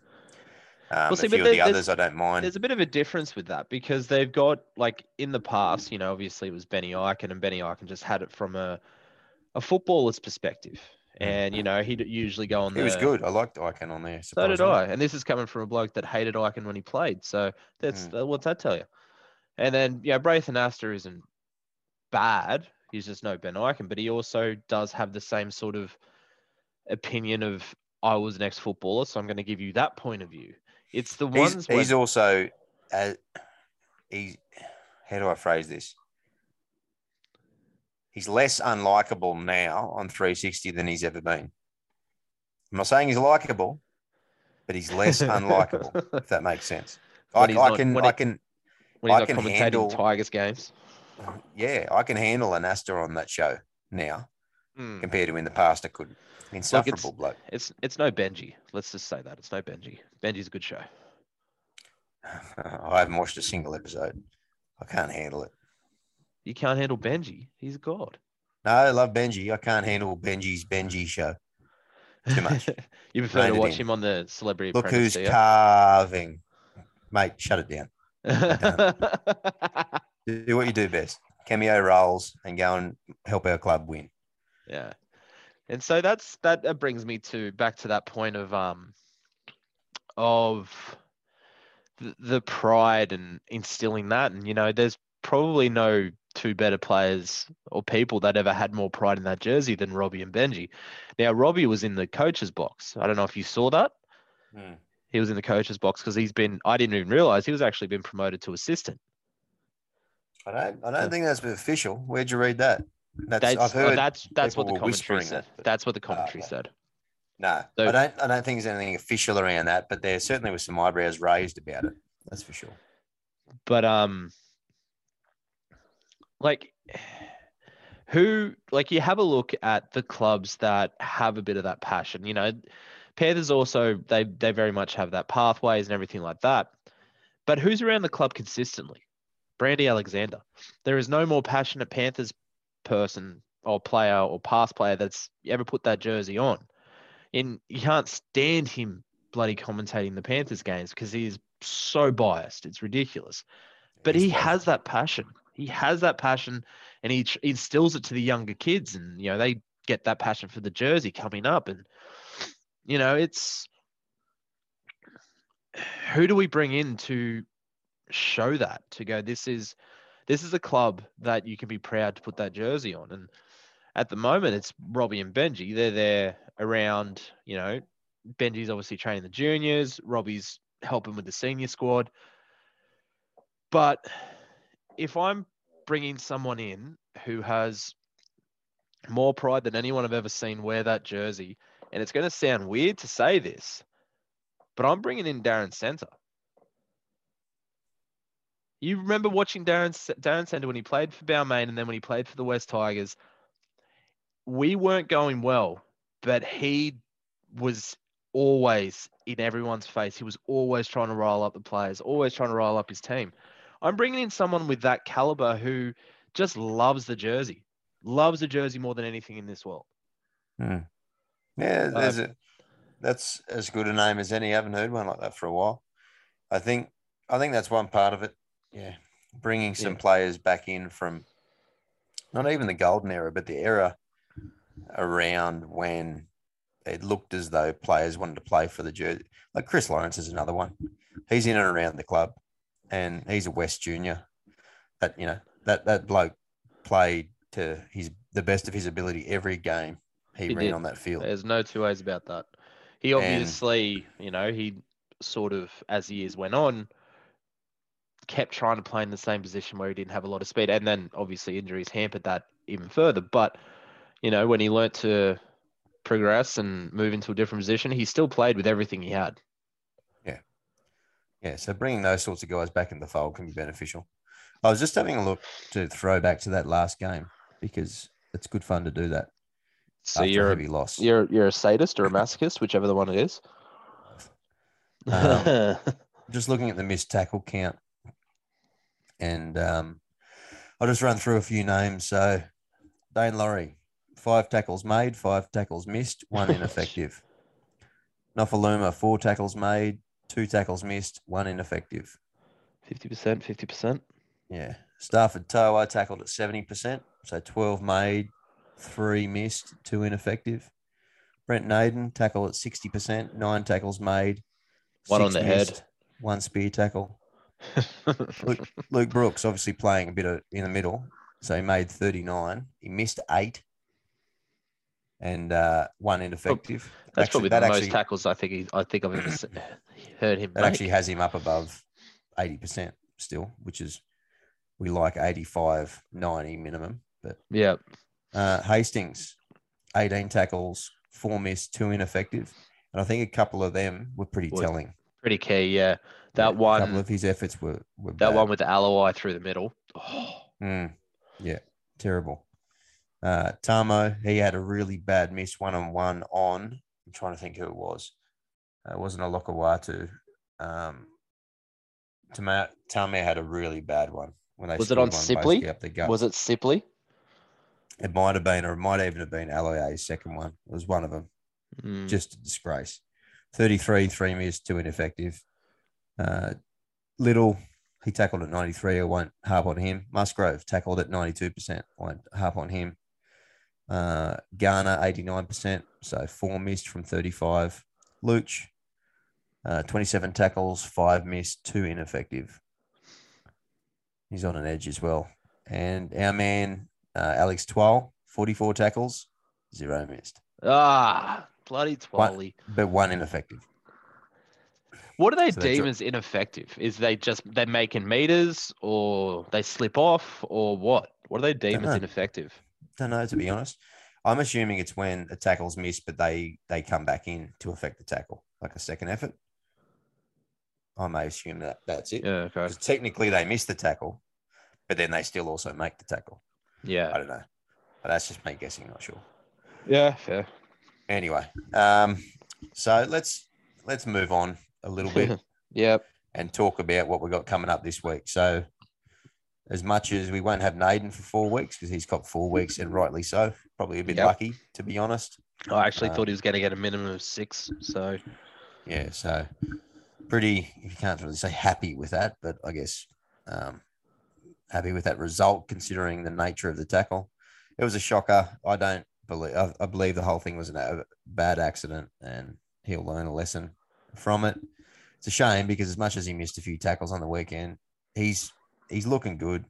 a few of the others I don't mind. There's a bit of a difference with that because they've got, like, in the past, you know, obviously it was Benny Eichen, and Benny Eichen just had it from a footballer's perspective. And, you know, he'd usually go on there. He was good. I liked Eichen on there. So did I. And this is coming from a bloke that hated Eichen when he played. So that's what's that tell you? And then, you know, Braithen Astor isn't bad. He's just no Ben Eichen. But he also does have the same sort of opinion of, I was an ex-footballer, so I'm going to give you that point of view. It's the ones he's also... how do I phrase this? He's less unlikable now on 360 than he's ever been. I'm not saying he's likable, but he's less unlikable, if that makes sense. I can handle Tigers games. Yeah, I can handle an Astor on that show now compared to in the past I couldn't. Insufferable bloke. It's no Benji. Let's just say that. It's no Benji. Benji's a good show. I haven't watched a single episode. I can't handle it. You can't handle Benji. He's God. No, I love Benji. I can't handle Benji's Benji show. Too much. You prefer to watch him on the Celebrity Apprentice. Look who's carving. Mate, shut it down. Do what you do best. Cameo roles and go and help our club win. Yeah. And so that brings me back to that point of the pride and instilling that. And, you know, there's probably no two better players or people that ever had more pride in that jersey than Robbie and Benji. Now, Robbie was in the coach's box. I don't know if you saw that. Mm. He was in the coach's box because I didn't even realize he was actually been promoted to assistant. I don't think that's official. Where'd you read that? That's what the commentary said. That's what the commentary said. No, so, I don't think there's anything official around that, but there certainly was some eyebrows raised about it. That's for sure. But, you have a look at the clubs that have a bit of that passion. You know, Panthers also, they very much have that pathways and everything like that. But who's around the club consistently? Brandy Alexander. There is no more passionate Panthers person or player or past player that's ever put that jersey on. And you can't stand him bloody commentating the Panthers games because he is so biased. It's ridiculous. But he has that passion. He has that passion and he instills it to the younger kids, and, you know, they get that passion for the jersey coming up. And, you know, it's who do we bring in to show that, to go, this is a club that you can be proud to put that jersey on. And at the moment it's Robbie and Benji. They're there around, you know, Benji's obviously training the juniors. Robbie's helping with the senior squad. But if I'm bringing someone in who has more pride than anyone I've ever seen wear that jersey, and it's going to sound weird to say this, but I'm bringing in Darren Senter. You remember watching Darren Senter when he played for Balmain and then when he played for the West Tigers. We weren't going well, but he was always in everyone's face. He was always trying to rile up the players, always trying to rile up his team. I'm bringing in someone with that caliber who just loves the jersey more than anything in this world. Mm. Yeah, that's as good a name as any. I haven't heard one like that for a while. I think that's one part of it. Yeah, bringing some players back in from not even the golden era, but the era around when it looked as though players wanted to play for the jersey. Like Chris Lawrence is another one. He's in and around the club. And he's a West junior. That, you know, that bloke played to the best of his ability every game he ran on that field. There's no two ways about that. He obviously, you know, he sort of, as years went on, kept trying to play in the same position where he didn't have a lot of speed. And then obviously injuries hampered that even further. But, you know, when he learnt to progress and move into a different position, he still played with everything he had. Yeah, so bringing those sorts of guys back in the fold can be beneficial. I was just having a look to throw back to that last game because it's good fun to do that. So you're a heavy loss. You're a sadist or a masochist, whichever the one it is. Just looking at the missed tackle count, and I'll just run through a few names. So Dane Laurie, 5 tackles made, 5 tackles missed, 1 ineffective. Noffa, 4 tackles made, 2 tackles missed, 1 ineffective. 50%, 50%. Yeah. Stafford Toe, I tackled at 70%. So 12 made, 3 missed, 2 ineffective. Brent Naden, tackle at 60%, 9 tackles made. 1 on the missed, head. 1 spear tackle. Luke Brooks, obviously playing a bit of in the middle. So he made 39. He missed 8. And 1 ineffective. That's actually, probably the most tackles I think I've ever heard him make. That actually has him up above 80% still, which is, we like 85, 90 minimum. But yeah. Hastings, 18 tackles, 4 missed, 2 ineffective. And I think a couple of them were pretty telling. Pretty key, yeah. That one. A couple of his efforts were that bad. One with the Aloi through the middle. Oh. Yeah, terrible. Tamou, he had a really bad miss one-on-one on, I'm trying to think who it was. It wasn't a Lokawatu. Tamou had a really bad one. When they was it on Sipley? Up the gut. Was it Sipley? It might have been, or it might even have been Aloi's second one. It was one of them. Just a disgrace. 33, 3 missed, 2 ineffective. Liddell, he tackled at 93. I won't harp on him. Musgrove tackled at 92%. I won't harp on him. Garner, 89%. So 4 missed from 35. Luch, 27 tackles, 5 missed, 2 ineffective. He's on an edge as well. And our man, Alex Twall, 44 tackles, 0 missed. Ah, bloody Twally. But 1 ineffective. What do they deem as ineffective? Is they're making meters, or they slip off, or what? What do they deem as ineffective? Don't know, to be honest. I'm assuming it's when a tackle's missed, but they come back in to affect the tackle, like a second effort. I may assume that's it. Yeah, okay. Technically, they miss the tackle, but then they still also make the tackle. Yeah. I don't know. But that's just me guessing, not sure. Yeah, fair. Anyway, so let's move on a little bit. Yep. And talk about what we've got coming up this week. So as much as we won't have Naden for 4 weeks because he's got 4 weeks, and rightly so, probably a bit lucky, to be honest. I actually thought he was going to get a minimum of 6. So, yeah, so pretty, you can't really say happy with that, but I guess happy with that result considering the nature of the tackle. It was a shocker. I believe the whole thing was a bad accident, and he'll learn a lesson from it. It's a shame because as much as he missed a few tackles on the weekend, he's looking good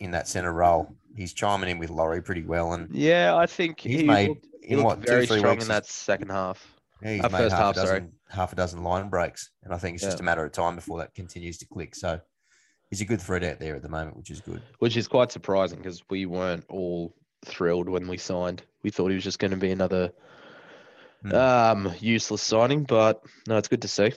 in that center role. He's chiming in with Laurie pretty well, and yeah, I think he looked very strong in that second half. Yeah, he's made half a dozen line breaks, and I think it's just a matter of time before that continues to click. So he's a good threat out there at the moment, which is good. Which is quite surprising because we weren't all thrilled when we signed. We thought he was just going to be another useless signing, but no, it's good to see.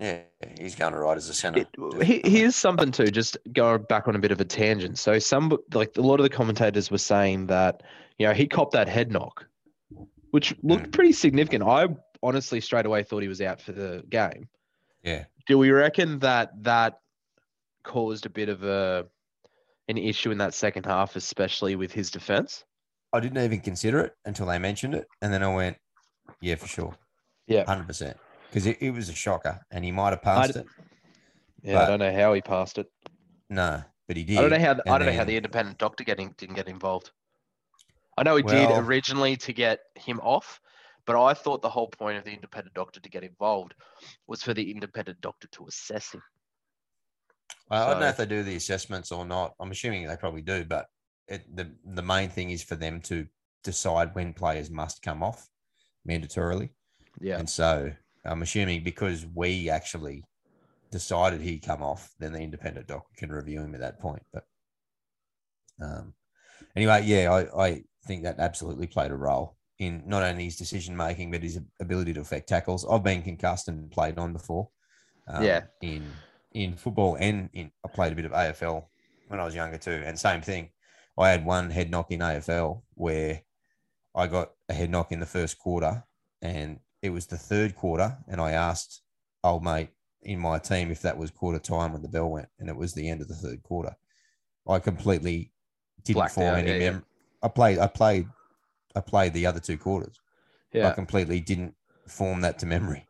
Yeah, he's going to ride as a centre. Here's something too, just going back on a bit of a tangent. So a lot of the commentators were saying that, he copped that head knock, which looked pretty significant. I honestly straight away thought he was out for the game. Yeah. Do we reckon that caused a bit of an issue in that second half, especially with his defence? I didn't even consider it until they mentioned it. And then I went, yeah, for sure. Yeah. 100%. Because it was a shocker, and he might have passed it. Yeah, I don't know how he passed it. No, but he did. I don't know how the independent doctor didn't get involved. I know he did originally to get him off, but I thought the whole point of the independent doctor to get involved was for the independent doctor to assess him. Well, I don't know if they do the assessments or not. I'm assuming they probably do, but the main thing is for them to decide when players must come off mandatorily. Yeah. And so I'm assuming because we actually decided he'd come off, then the independent doctor can review him at that point. But anyway, yeah, I think that absolutely played a role in not only his decision-making, but his ability to affect tackles. I've been concussed and played on before. In football, and I played a bit of AFL when I was younger too. And same thing. I had one head knock in AFL where I got a head knock in the first quarter, and it was the third quarter, and I asked old mate in my team if that was quarter time when the bell went, and it was the end of the third quarter. I completely didn't form any memory. I played the other two quarters. Yeah. I completely didn't form that to memory.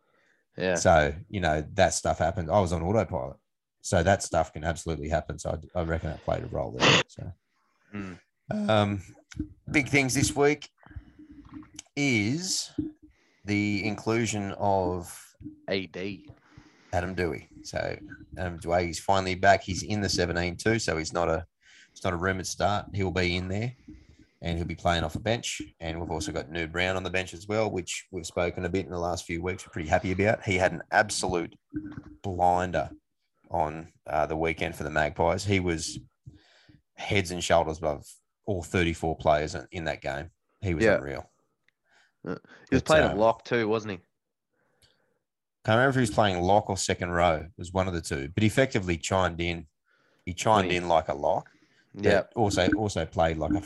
Yeah. So, you know, that stuff happened. I was on autopilot. So that stuff can absolutely happen. So I reckon that played a role there. So big things this week is the inclusion of AD Adam Dewey. So Adam Dewey is finally back. He's in the 17 too. So it's not a rumoured start. He'll be in there and he'll be playing off a bench. And we've also got New Brown on the bench as well, which we've spoken a bit in the last few weeks. We're pretty happy about. He had an absolute blinder on the weekend for the Magpies. He was heads and shoulders above all 34 players in that game. He was unreal. He was playing at lock too, wasn't he? Can't remember if he was playing lock or second row. It was one of the two, but effectively chimed in. He chimed in like a lock. Yeah. Also played like a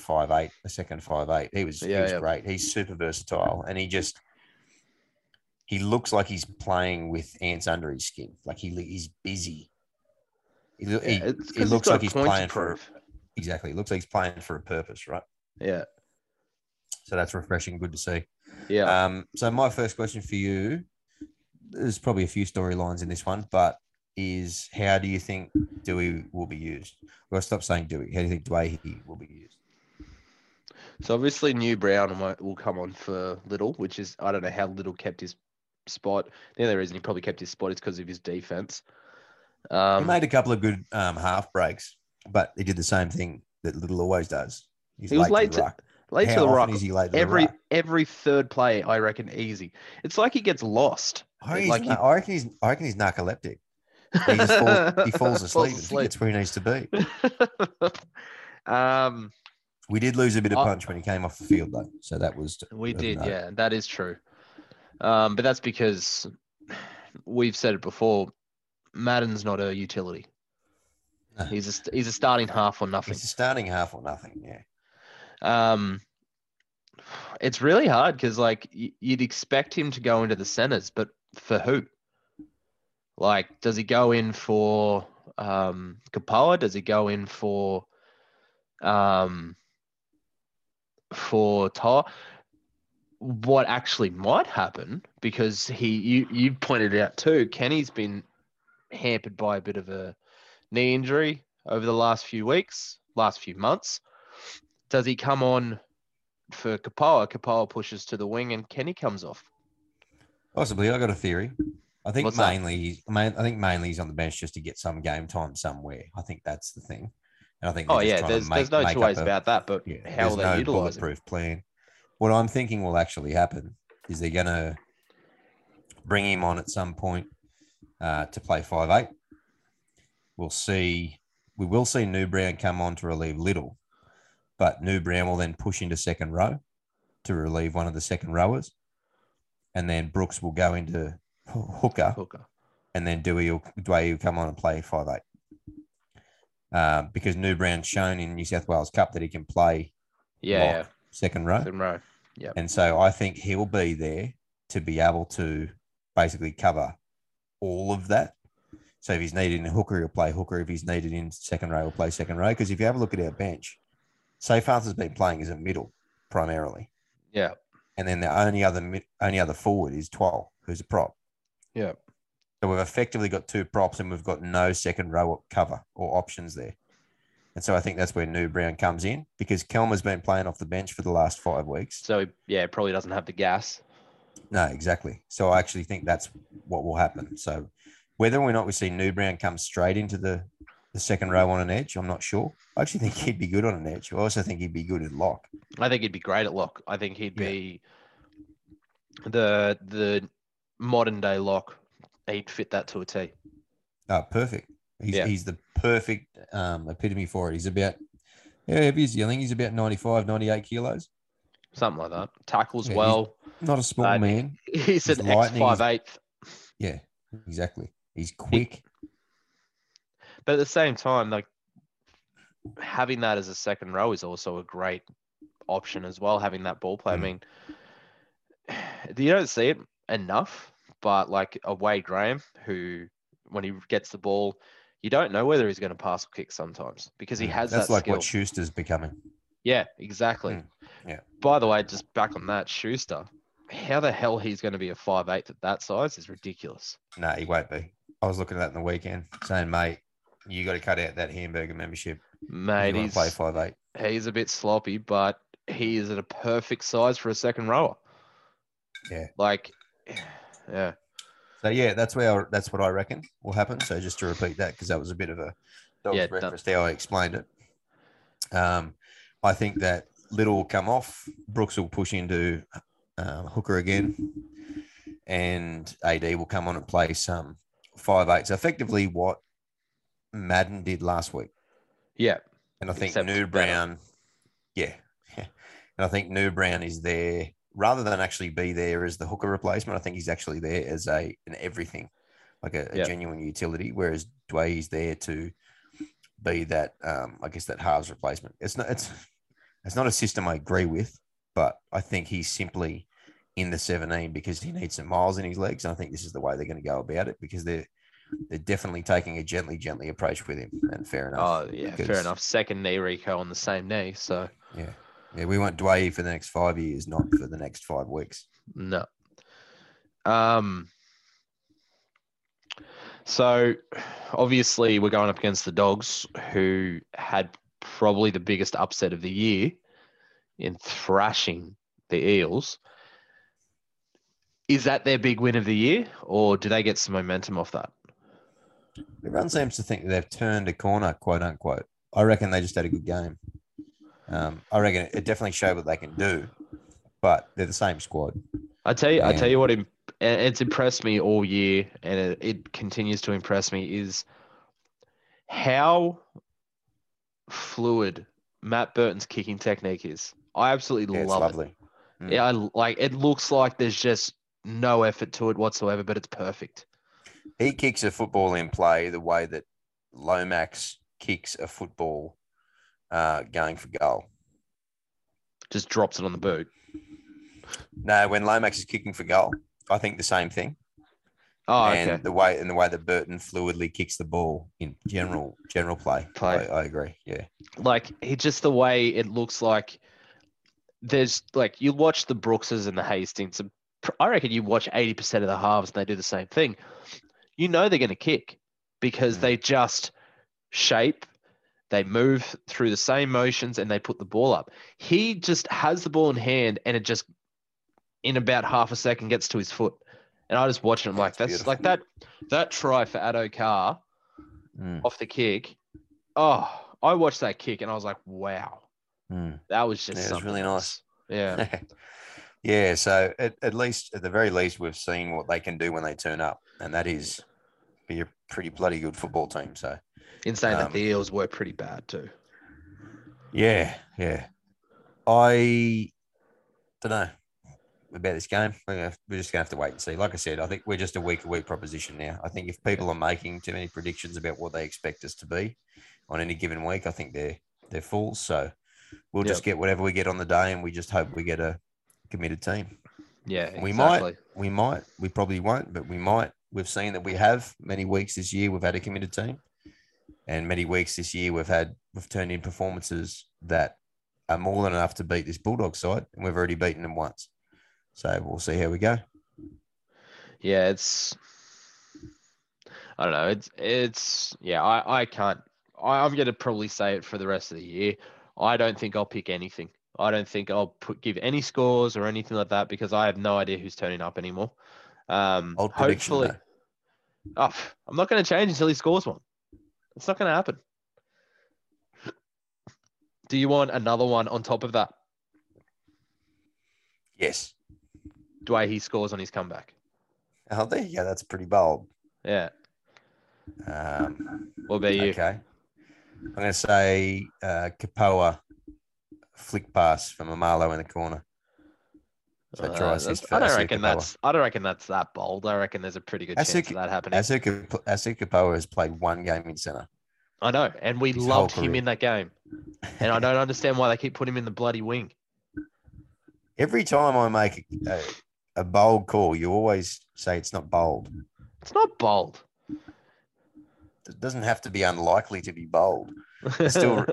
second 5'8". He was great. He's super versatile, and he looks like he's playing with ants under his skin. Like he's busy. He looks like he's playing for exactly. It looks like he's playing for a purpose, right? Yeah. So that's refreshing. Good to see. Yeah. So my first question for you, there's probably a few storylines in this one, but is how do you think Dewey will be used? Well, stop saying Dewey. How do you think Dewey will be used? So obviously New Brown will come on for Liddell, which is, I don't know how Liddell kept his spot. The only reason he probably kept his spot is because of his defense. He made a couple of good half breaks, but he did the same thing that Liddell always does. He's late to the ruck. Every third play, I reckon, easy. It's like he gets lost. I reckon he's narcoleptic. He just falls asleep. He gets where he needs to be. We did lose a bit of punch when he came off the field, though. So that was... We did, yeah. That is true. But that's because we've said it before. Madden's not a utility. No. He's a starting half or nothing. Yeah. It's really hard because like you'd expect him to go into the centers, but for who? Like, does he go in for Kapowa? Does he go in for Tar? What actually might happen, because you pointed out too, Kenny's been hampered by a bit of a knee injury over the last few months. Does he come on for Kapowa? Kapowa pushes to the wing and Kenny comes off. Possibly. I got a theory. I think mainly he's on the bench just to get some game time somewhere. I think that's the thing. And I think there's no two ways about that, but how will they utilize it? Bulletproof plan. What I'm thinking will actually happen is they're going to bring him on at some point to play 5'8". We will see New Brown come on to relieve Liddell. But New Brown will then push into second row to relieve one of the second rowers. And then Brooks will go into hooker. And then Dewey will come on and play 5'8". Because New Brown's shown in New South Wales Cup that he can play second row. Second row. Yep. And so I think he'll be there to be able to basically cover all of that. So if he's needed in hooker, he'll play hooker. If he's needed in second row, he'll play second row. Because if you have a look at our bench, Souths has been playing as a middle primarily. Yeah. And then the only other forward is Twall, who's a prop. Yeah. So we've effectively got two props and we've got no second row cover or options there. And so I think that's where New Brown comes in, because Kelmer's been playing off the bench for the last 5 weeks. So, yeah, probably doesn't have the gas. No, exactly. So I actually think that's what will happen. So whether or not we see New Brown come straight into the second row on an edge, I'm not sure. I actually think he'd be good on an edge. I also think he'd be good at lock. I think he'd be great at lock. I think he'd be the modern-day lock. He'd fit that to a T. Oh, perfect. He's the perfect epitome for it. He's about – how heavy is he? I think he's about 95, 98 kilos. Something like that. Tackles well. Not a small man. He's an ex-5'8". Yeah, exactly. He's quick. But at the same time, like having that as a second row is also a great option as well, having that ball play. I mean, you don't see it enough, but like a Wade Graham, who when he gets the ball, you don't know whether he's going to pass or kick sometimes because he has that skill. That's like what Schuster's becoming. Yeah, exactly. Yeah. By the way, just back on that, Schuster, how the hell he's going to be a 5'8" at that size is ridiculous. No, he won't be. I was looking at that in the weekend, saying, mate, you got to cut out that hamburger membership. Mate, he's, play 5'8". He's a bit sloppy, but he is at a perfect size for a second rower. Yeah. Like, yeah. So, yeah, that's what I reckon will happen. So, just to repeat that, because that was a bit of a dog's breakfast how I explained it. I think that Liddell will come off. Brooks will push into hooker again. And AD will come on and play some 5'8". So, effectively what Madden did last week. Yeah. And I think New Brown, and I think New Brown is there. Rather than actually be there as the hooker replacement, I think he's actually there as an everything, like a genuine utility, whereas Dway's there to be that, I guess, that halves replacement. It's not a system I agree with, but I think he's simply in the 17 because he needs some miles in his legs, and I think this is the way they're going to go about it because they're definitely taking a gently approach with him, and fair enough. Oh, yeah, fair enough. Second knee Rico on the same knee, so... Yeah. Yeah, we want Dwayne for the next 5 years, not for the next 5 weeks. No. So, obviously, we're going up against the Dogs, who had probably the biggest upset of the year in thrashing the Eels. Is that their big win of the year, or do they get some momentum off that? Everyone seems to think they've turned a corner, quote unquote. I reckon they just had a good game. I reckon it definitely showed what they can do, but they're the same squad. I tell you what, it's impressed me all year, and it continues to impress me is how fluid Matt Burton's kicking technique is. I absolutely love it. Mm. Yeah, it looks like there's just no effort to it whatsoever, but it's perfect. He kicks a football in play the way that Lomax kicks a football. Going for goal. Just drops it on the boot. No, when Lomax is kicking for goal, I think the same thing. Oh, and okay. The way that Burton fluidly kicks the ball in general play. I agree. Yeah. Like he just the way it looks like there's like you watch the Brookses and the Hastings. And I reckon you watch 80% of the halves and they do the same thing. You know they're going to kick because they just shape. They move through the same motions and they put the ball up. He just has the ball in hand and it just, in about half a second, gets to his foot. And I just watch it. I'm like, that's like that try for Addo Carr off the kick. Oh, I watched that kick and I was like, wow. That was just something. It was really nice. Yeah. Yeah. So at the very least, we've seen what they can do when they turn up. And that is be a pretty bloody good football team. So. In saying that the Eels were pretty bad too. Yeah, yeah. I don't know about this game. We're just going to have to wait and see. Like I said, I think we're just a week-to-week proposition now. I think if people are making too many predictions about what they expect us to be on any given week, I think they're fools. So we'll just get whatever we get on the day and we just hope we get a committed team. Yeah, exactly. We might. We probably won't, but we might. We've seen that we have many weeks this year we've had a committed team. And many weeks this year we've turned in performances that are more than enough to beat this Bulldog side, and we've already beaten them once. So we'll see how we go. Yeah, I don't know. I can't. I'm going to probably say it for the rest of the year. I don't think I'll pick anything. I don't think I'll give any scores or anything like that because I have no idea who's turning up anymore. Old prediction, hopefully, I'm not going to change until he scores one. It's not going to happen. Do you want another one on top of that? Yes. Dwayne, he scores on his comeback. Oh, there you go. That's pretty bold. Yeah. What about you? Okay. I'm going to say Kapowa flick pass from Amalo in the corner. So I don't reckon that's that bold. I reckon there's a pretty good chance of that happening. Asu Kapowa has played one game in centre. I know, and we loved him in that game. And I don't understand why they keep putting him in the bloody wing. Every time I make a bold call, you always say it's not bold. It's not bold. It doesn't have to be unlikely to be bold. It's still,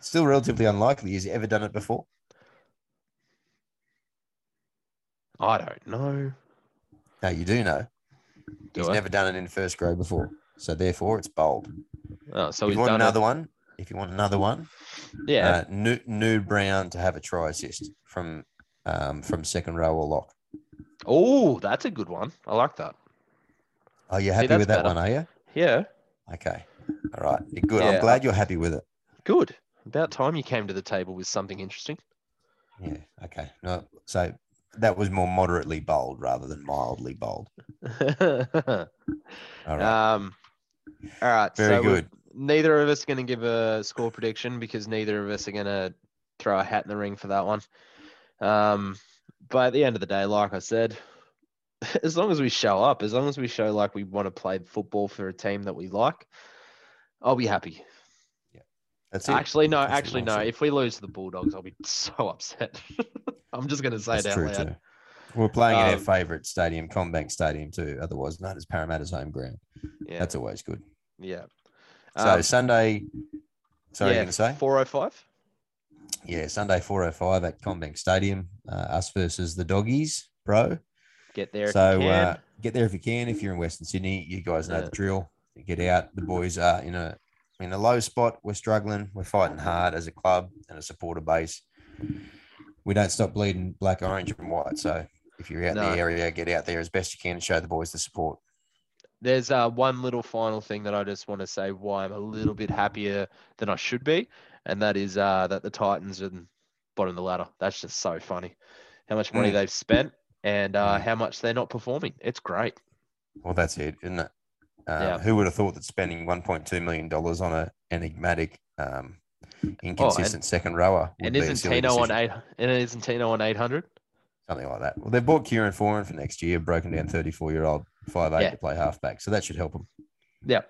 still relatively unlikely. Has he ever done it before? I don't know. No, you do know. He's never done it in first grade before. So, therefore, it's bold. Oh, so if you want another one, if you want another one, yeah. New Brown to have a try assist from second row or lock. Oh, that's a good one. I like that. Oh, you're happy with that one, are you? Yeah. Okay. All right. You're good. Yeah. I'm glad you're happy with it. Good. About time you came to the table with something interesting. Yeah. Okay. No, so that was more moderately bold rather than mildly bold. All right. All right. Very good. Neither of us are going to give a score prediction because neither of us are going to throw a hat in the ring for that one. But at the end of the day, like I said, as long as we show up, as long as we show like we want to play football for a team that we like, I'll be happy. Yeah, that's it. Actually, no. If we lose to the Bulldogs, I'll be so upset. I'm just going to say it out loud. Too. We're playing at our favourite stadium, Combank Stadium, too. Otherwise known as Parramatta's home ground. Yeah. That's always good. Yeah. So Sunday, sorry, you're going to say 4:05. Yeah, Sunday 4:05 at Combank Stadium. Us versus the Doggies, bro. Get there. So if you can. Get there if you can. If you're in Western Sydney, you guys know the drill. Get out. The boys are in a low spot. We're struggling. We're fighting hard as a club and a supporter base. We don't stop bleeding black, orange, and white. So if you're out in the area, get out there as best you can and show the boys the support. There's one little final thing that I just want to say why I'm a little bit happier than I should be, and that is that the Titans are bottom of the ladder. That's just so funny. How much money they've spent and how much they're not performing. It's great. Well, that's it, isn't it? Who would have ththought that spending $1.2 million on an enigmatic, inconsistent second rower would be a silly decision. And isn't Tino on 800? Something like that. Well, they've bought Kieran Foran for next year, broken down 34-year-old 5'8" to play halfback. So that should help them. Yeah.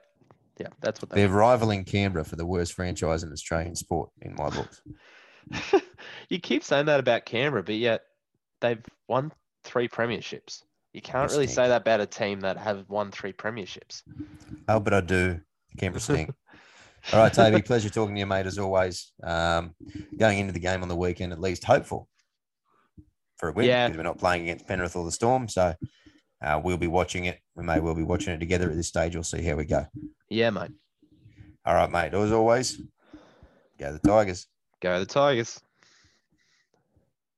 Yeah, that's what they're rivaling Canberra for the worst franchise in Australian sport in my books. You keep saying that about Canberra, but yet they've won 3 premierships. You can't really say that about a team that have won 3 premierships. Oh, but I do. Canberra stink. All right, Toby, pleasure talking to you, mate, as always. Going into the game on the weekend, at least hopeful for a win because we're not playing against Penrith or the Storm. So we'll be watching it. We may well be watching it together at this stage. We'll see how we go. Yeah, mate. All right, mate. As always, go the Tigers. Go the Tigers.